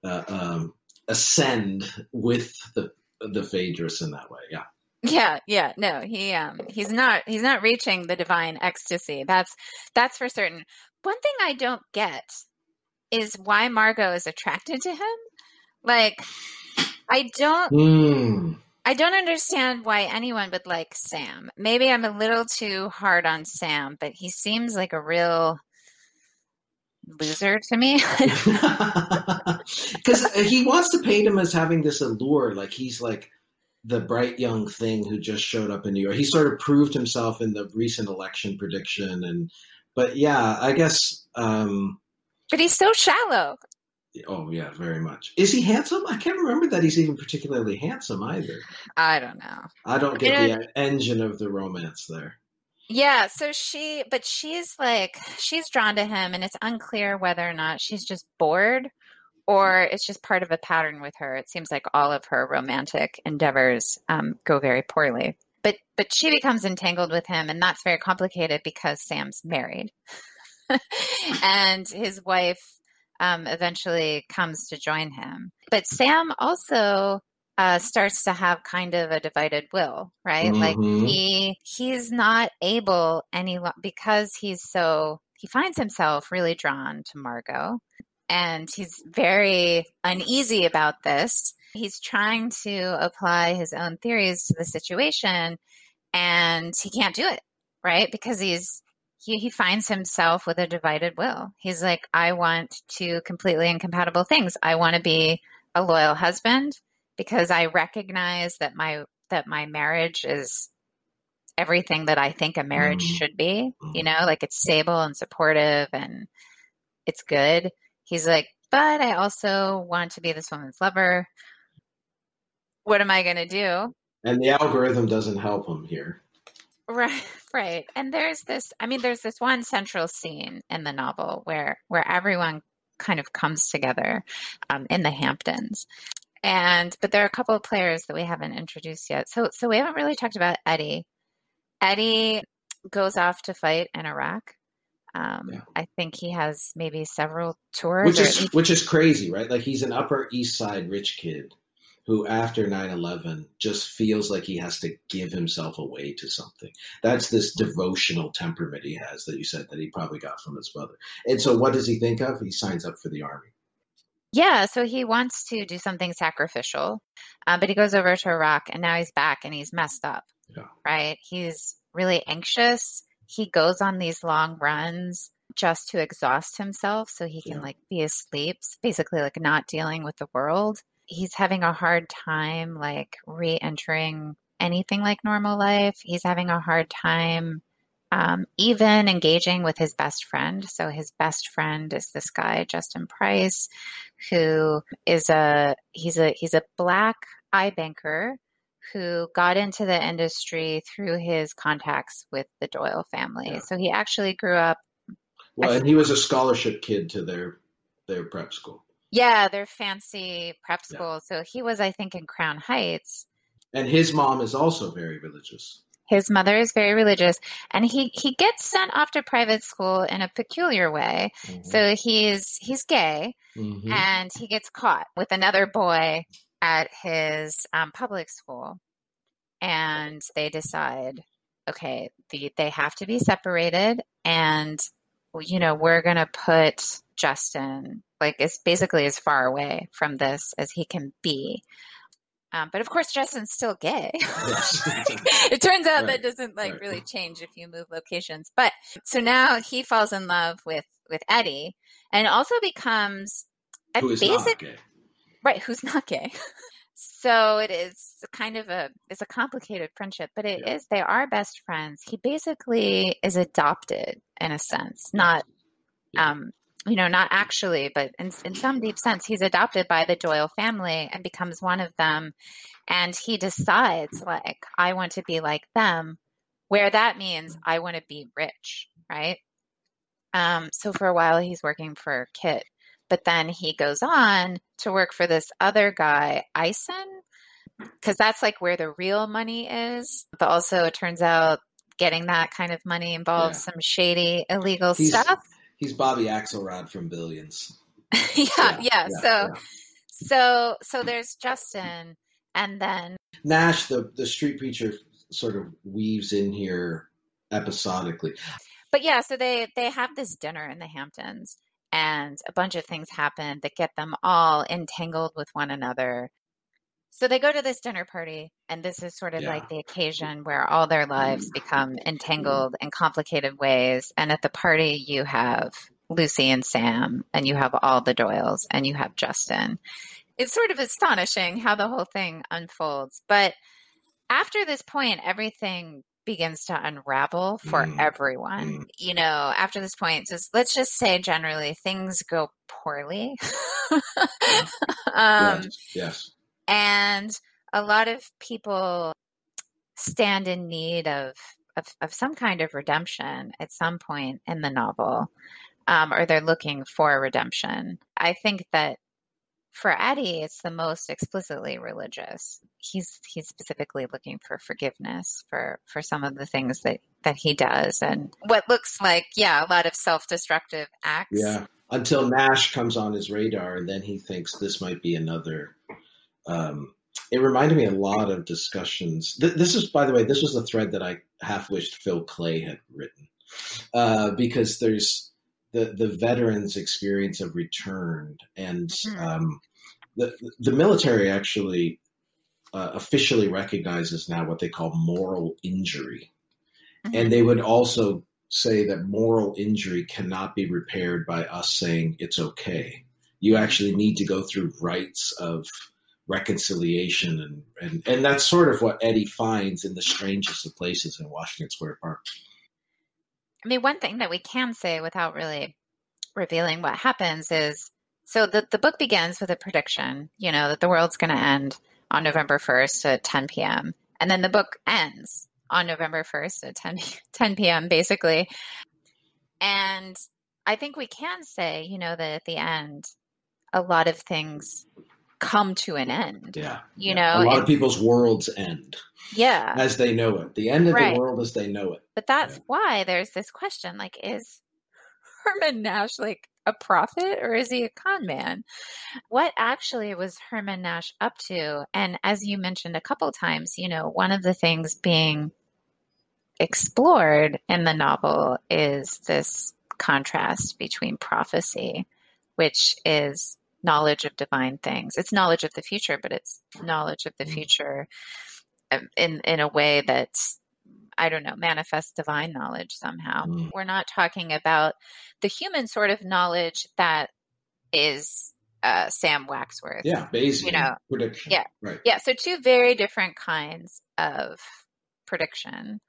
uh, um, ascend with the, the Phaedrus in that way. Yeah. Yeah. Yeah. No, he, um, he's not, he's not reaching the divine ecstasy. That's, that's for certain. One thing I don't get is why Margot is attracted to him. Like, I don't, mm. I don't understand why anyone would like Sam. Maybe I'm a little too hard on Sam, but he seems like a real loser to me. Because he wants to paint him as having this allure, like he's like the bright young thing who just showed up in New York. He sort of proved himself in the recent election prediction, and but yeah, I guess. Um, but he's so shallow. Oh, yeah, very much. Is he handsome? I can't remember that he's even particularly handsome either. I don't know. I don't get I don't... the engine of the romance there. Yeah, so she, but she's like, she's drawn to him, and it's unclear whether or not she's just bored or it's just part of a pattern with her. It seems like all of her romantic endeavors um, go very poorly. But but she becomes entangled with him, and that's very complicated because Sam's married. And his wife... Um, eventually comes to join him. But Sam also uh, starts to have kind of a divided will, right? Mm-hmm. Like he he's not able any lo- because he's so, he finds himself really drawn to Margot, and he's very uneasy about this. He's trying to apply his own theories to the situation, and he can't do it, right? Because he's He, he finds himself with a divided will. He's like, I want two completely incompatible things. I want to be a loyal husband because I recognize that my that my marriage is everything that I think a marriage should be. You know, like it's stable and supportive and it's good. He's like, but I also want to be this woman's lover. What am I going to do? And the algorithm doesn't help him here. Right, right. And there's this, I mean, there's this one central scene in the novel where, where everyone kind of comes together um, in the Hamptons. And, but there are a couple of players that we haven't introduced yet. So, so we haven't really talked about Eddie. Eddie goes off to fight in Iraq. Um, yeah. I think he has maybe several tours. Which is, least... which is crazy, right? Like he's an Upper East Side rich kid who after nine eleven just feels like he has to give himself away to something. That's this devotional temperament he has that you said that he probably got from his mother. And so what does he think of? He signs up for the army. Yeah, so he wants to do something sacrificial, uh, but he goes over to Iraq, and now he's back and he's messed up, yeah. right? He's really anxious. He goes on these long runs just to exhaust himself so he can yeah. like be asleep, basically like not dealing with the world. He's having a hard time, like, re-entering anything like normal life. He's having a hard time um, even engaging with his best friend. So his best friend is this guy, Justin Price, who is a he's a he's a black iBanker who got into the industry through his contacts with the Doyle family. Yeah. So he actually grew up. Well, and he was a scholarship kid to their their prep school. Yeah, they're fancy prep school. Yeah. So he was, I think, in Crown Heights. And his mom is also very religious. His mother is very religious. And he, he gets sent off to private school in a peculiar way. Mm-hmm. So he's he's gay, mm-hmm. and he gets caught with another boy at his um, public school. And they decide, okay, the, they have to be separated. And, you know, we're going to put Justin... like it's basically as far away from this as he can be. Um, but of course, Justin's still gay. It turns out right. that doesn't like right. really change if you move locations. But so now he falls in love with, with Eddie and also becomes a who is basic, not gay. Right. Who's not gay. So it is kind of a, it's a complicated friendship, but it yeah. is, they are best friends. He basically is adopted in a sense, not, yeah. um, you know, not actually, but in, in some deep sense, he's adopted by the Doyle family and becomes one of them. And he decides, like, I want to be like them, where that means I want to be rich, right? Um, so for a while, he's working for Kit. But then he goes on to work for this other guy, Ison, because that's like where the real money is. But also it turns out getting that kind of money involves yeah. some shady illegal he's, stuff. He's Bobby Axelrod from Billions. yeah, yeah, yeah. So yeah. so so there's Justin, and then Nash, the, the street preacher, sort of weaves in here episodically. But yeah, so they, they have this dinner in the Hamptons. And a bunch of things happen that get them all entangled with one another. So they go to this dinner party, and this is sort of yeah. like the occasion where all their lives become entangled in complicated ways. And at the party, you have Lucy and Sam, and you have all the Doyles, and you have Justin. It's sort of astonishing how the whole thing unfolds. But after this point, everything begins to unravel for mm. everyone. Mm. You know, after this point, just let's just say generally things go poorly. yeah. Um, yes. yes. And a lot of people stand in need of, of, of some kind of redemption at some point in the novel, um, or they're looking for redemption. I think that for Eddie, it's the most explicitly religious. He's he's specifically looking for forgiveness for, for some of the things that, that he does, and what looks like, yeah, a lot of self-destructive acts. Yeah, until Nash comes on his radar, and then he thinks this might be another. Um, it reminded me a lot of discussions. Th- this is, by the way, this was a thread that I half wished Phil Clay had written, uh, because there's the the veterans' experience of return, and mm-hmm. um, the the military actually uh, officially recognizes now what they call moral injury. Mm-hmm. And they would also say that moral injury cannot be repaired by us saying it's okay. You actually need to go through rites of reconciliation, and, and, and that's sort of what Eddie finds in the strangest of places in Washington Square Park. I mean, one thing that we can say without really revealing what happens is, so the, the book begins with a prediction, you know, that the world's going to end on November first at ten p.m. And then the book ends on November first at ten p.m. basically. And I think we can say, you know, that at the end, a lot of things come to an end. Yeah. You yeah. know, a lot and, of people's worlds end. Yeah. As they know it. The end of right. the world as they know it. But that's yeah. why there's this question, like, is Herman Nash like a prophet, or is he a con man? What actually was Herman Nash up to? And as you mentioned a couple times, you know, one of the things being explored in the novel is this contrast between prophecy, which is knowledge of divine things. It's knowledge of the future, but it's knowledge of the future in in a way that, I don't know, manifests divine knowledge somehow. Mm. We're not talking about the human sort of knowledge that is uh, Sam Waxworth. Yeah, Bayesian you know, prediction. Yeah, right. yeah. So two very different kinds of prediction.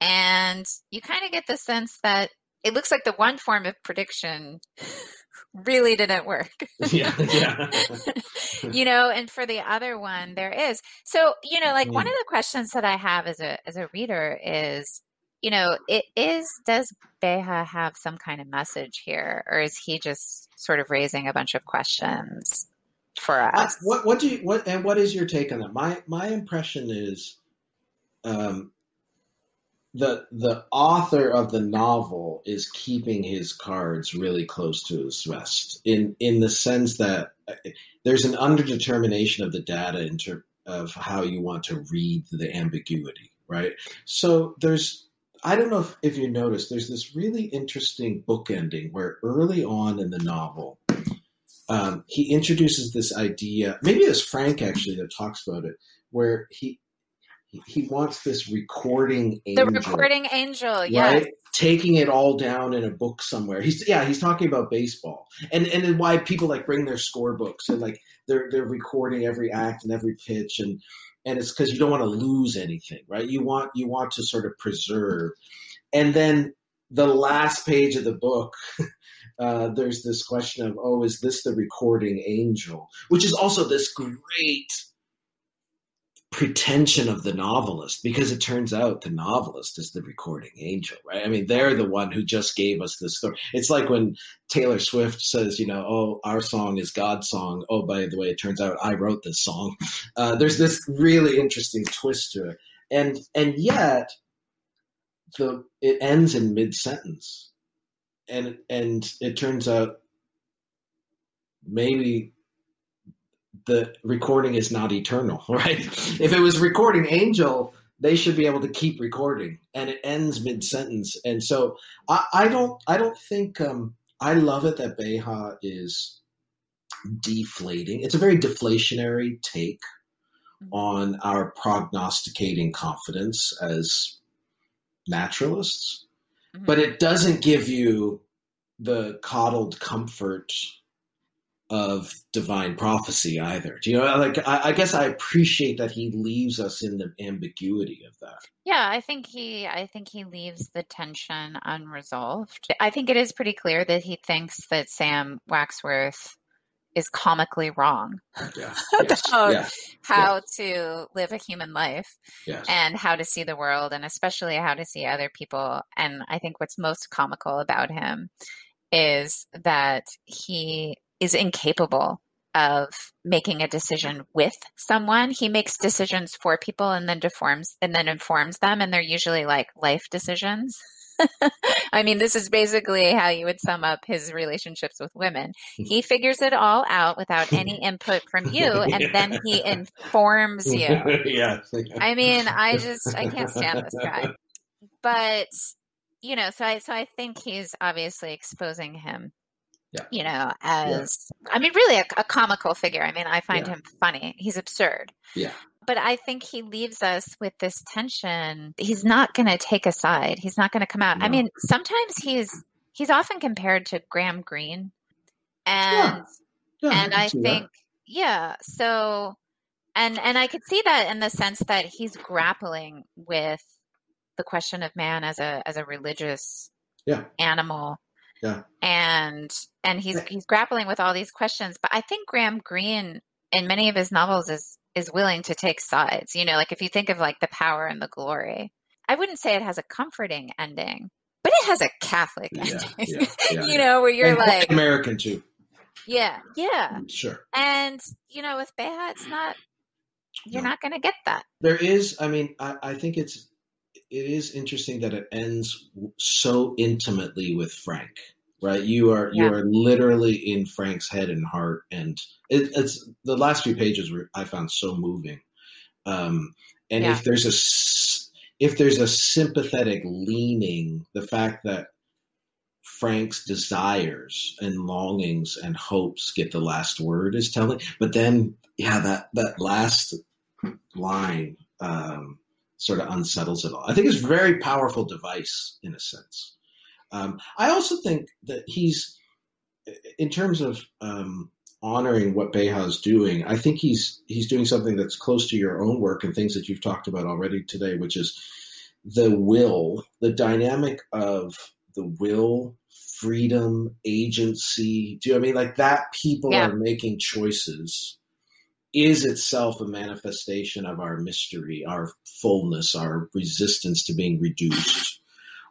And you kind of get the sense that it looks like the one form of prediction really didn't work. yeah, yeah. you know, and for the other one, there is. So, you know, like yeah. one of the questions that I have as a as a reader is, you know, it is, does Beha have some kind of message here, or is he just sort of raising a bunch of questions for us? Uh, what, what do you what and what is your take on that? My my impression is, um, the the author of the novel is keeping his cards really close to his vest, in in the sense that there's an underdetermination of the data in ter- of how you want to read the ambiguity, right? So there's, I don't know if, if you noticed, there's this really interesting bookending where early on in the novel, um, he introduces this idea, maybe it's Frank actually that talks about it, where he, He wants this recording angel. The recording angel, yeah. Right? Taking it all down in a book somewhere. He's yeah, he's talking about baseball. And and why people like bring their scorebooks, and like they're they're recording every act and every pitch, and and it's because you don't want to lose anything, right? You want you want to sort of preserve. And then the last page of the book, uh, there's this question of, oh, is this the recording angel? Which is also this great pretension of the novelist, because it turns out the novelist is the recording angel, right? I mean, they're the one who just gave us this story. It's like when Taylor Swift says, you know, oh, our song is God's song. Oh, by the way, it turns out I wrote this song. Uh, there's this really interesting twist to it. And, and yet the, it ends in mid-sentence. And, and it turns out maybe the recording is not eternal, right? If it was recording angel, they should be able to keep recording, and it ends mid-sentence. And so I, I don't, I don't think, um, I love it that Beha is deflating. It's a very deflationary take on our prognosticating confidence as naturalists, mm-hmm. but it doesn't give you the coddled comfort of divine prophecy either. Do you know, like, I, I guess I appreciate that he leaves us in the ambiguity of that. Yeah, I think he, I think he leaves the tension unresolved. I think it is pretty clear that he thinks that Sam Waxworth is comically wrong yeah. yes. about yes. how yes. to live a human life yes. and how to see the world, and especially how to see other people. And I think what's most comical about him is that he is incapable of making a decision with someone. He makes decisions for people and then deforms and then informs them. And they're usually like life decisions. I mean, this is basically how you would sum up his relationships with women. He figures it all out without any input from you, and yeah. then he informs you. Yeah. I mean, I just, I can't stand this guy. But, you know, so I, so I think he's obviously exposing him. Yeah. You know, as, yeah. I mean, really a, a comical figure. I mean, I find yeah. him funny. He's absurd. Yeah. But I think he leaves us with this tension. He's not going to take a side. He's not going to come out. No. I mean, sometimes he's, he's often compared to Graham Greene. And, yeah. Yeah, and I, I think, that. yeah. So, and, and I could see that in the sense that he's grappling with the question of man as a, as a religious yeah. animal. Yeah. And and he's he's grappling with all these questions. But I think Graham Greene in many of his novels is is willing to take sides. You know, like if you think of like The Power and the Glory, I wouldn't say it has a comforting ending, but it has a Catholic yeah, ending. Yeah, yeah, you know, where you're and like American too. Yeah, yeah. Sure. And you know, with Beha, it's not you're no. not gonna get that. There is, I mean, I, I think it's it is interesting that it ends so intimately with Frank, right? You are, yeah. you are literally in Frank's head and heart. And it, it's the last few pages were, I found so moving. Um, and yeah. if there's a, if there's a sympathetic leaning, the fact that Frank's desires and longings and hopes get the last word is telling, but then yeah, that, that last line, um, sort of unsettles it all. I think it's a very powerful device in a sense. Um, I also think that he's, in terms of um, honoring what Beha's doing, I think he's he's doing something that's close to your own work and things that you've talked about already today, which is the will, the dynamic of the will, freedom, agency. Do you know what I mean? Like that people yeah. are making choices is itself a manifestation of our mystery, our fullness, our resistance to being reduced.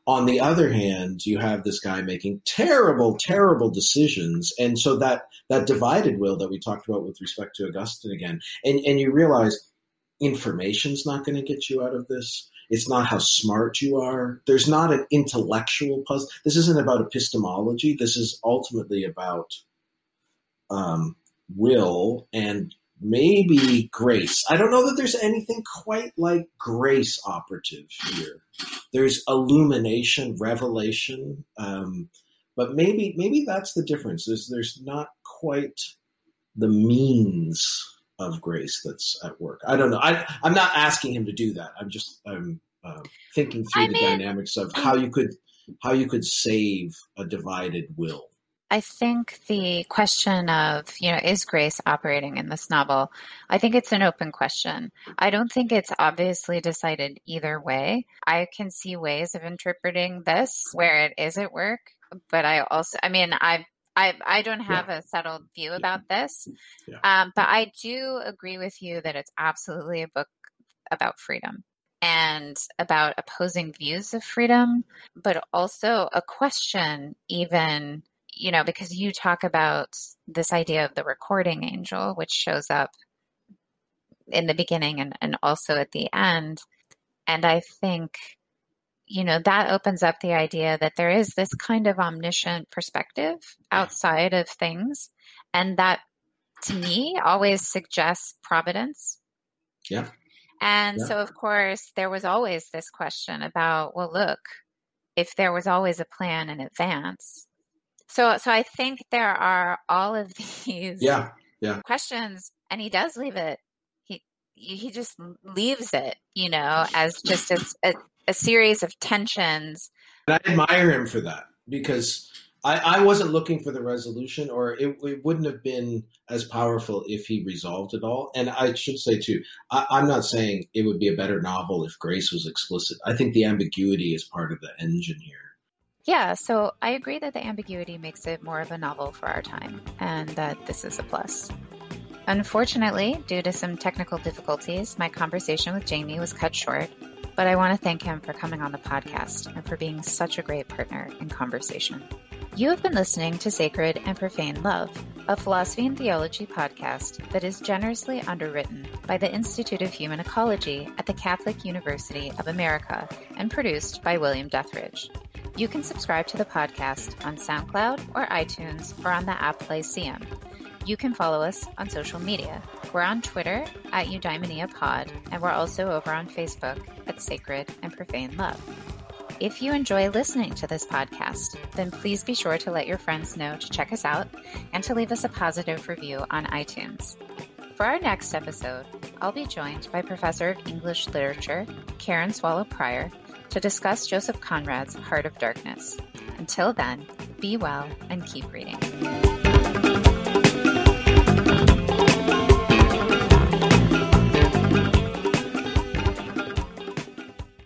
On the other hand, you have this guy making terrible, terrible decisions. And so that, that divided will that we talked about with respect to Augustine again, and, and you realize information's not going to get you out of this. It's not how smart you are. There's not an intellectual puzzle. This isn't about epistemology. This is ultimately about um, will and maybe grace. I don't know that there's anything quite like grace operative here. There's illumination, revelation, um, but maybe maybe that's the difference. Is there's not quite the means of grace that's at work. I don't know. I, I'm not asking him to do that. I'm just I'm uh, thinking through I the mean, dynamics of how you could how you could save a divided will. I think the question of, you know, is grace operating in this novel? I think it's an open question. I don't think it's obviously decided either way. I can see ways of interpreting this where it is at work, but I also, I mean, I've I I don't have yeah. a settled view about yeah. this, yeah. Um, but I do agree with you that it's absolutely a book about freedom and about opposing views of freedom, but also a question even, you know, because you talk about this idea of the recording angel, which shows up in the beginning and, and also at the end. And I think, you know, that opens up the idea that there is this kind of omniscient perspective outside of things. And that, to me, always suggests providence. Yeah. And yeah. so, of course, there was always this question about, well, look, if there was always a plan in advance. So, so I think there are all of these yeah. Yeah. questions, and he does leave it. He, he just leaves it, you know, as just as a, a series of tensions. And I admire him for that, because I, I wasn't looking for the resolution, or it, it wouldn't have been as powerful if he resolved it all. And I should say, too, I, I'm not saying it would be a better novel if grace was explicit. I think the ambiguity is part of the engine here. Yeah, so I agree that the ambiguity makes it more of a novel for our time, and that this is a plus. Unfortunately, due to some technical difficulties, my conversation with Jamie was cut short. But I want to thank him for coming on the podcast and for being such a great partner in conversation. You have been listening to Sacred and Profane Love, a philosophy and theology podcast that is generously underwritten by the Institute of Human Ecology at the Catholic University of America and produced by William Dethridge. You can subscribe to the podcast on SoundCloud or iTunes or on the app Lyceum. You can follow us on social media. We're on Twitter at EudaimoniaPod, and we're also over on Facebook at Sacred and Profane Love. If you enjoy listening to this podcast, then please be sure to let your friends know to check us out and to leave us a positive review on iTunes. For our next episode, I'll be joined by Professor of English Literature Karen Swallow-Prior to discuss Joseph Conrad's Heart of Darkness. Until then, be well and keep reading.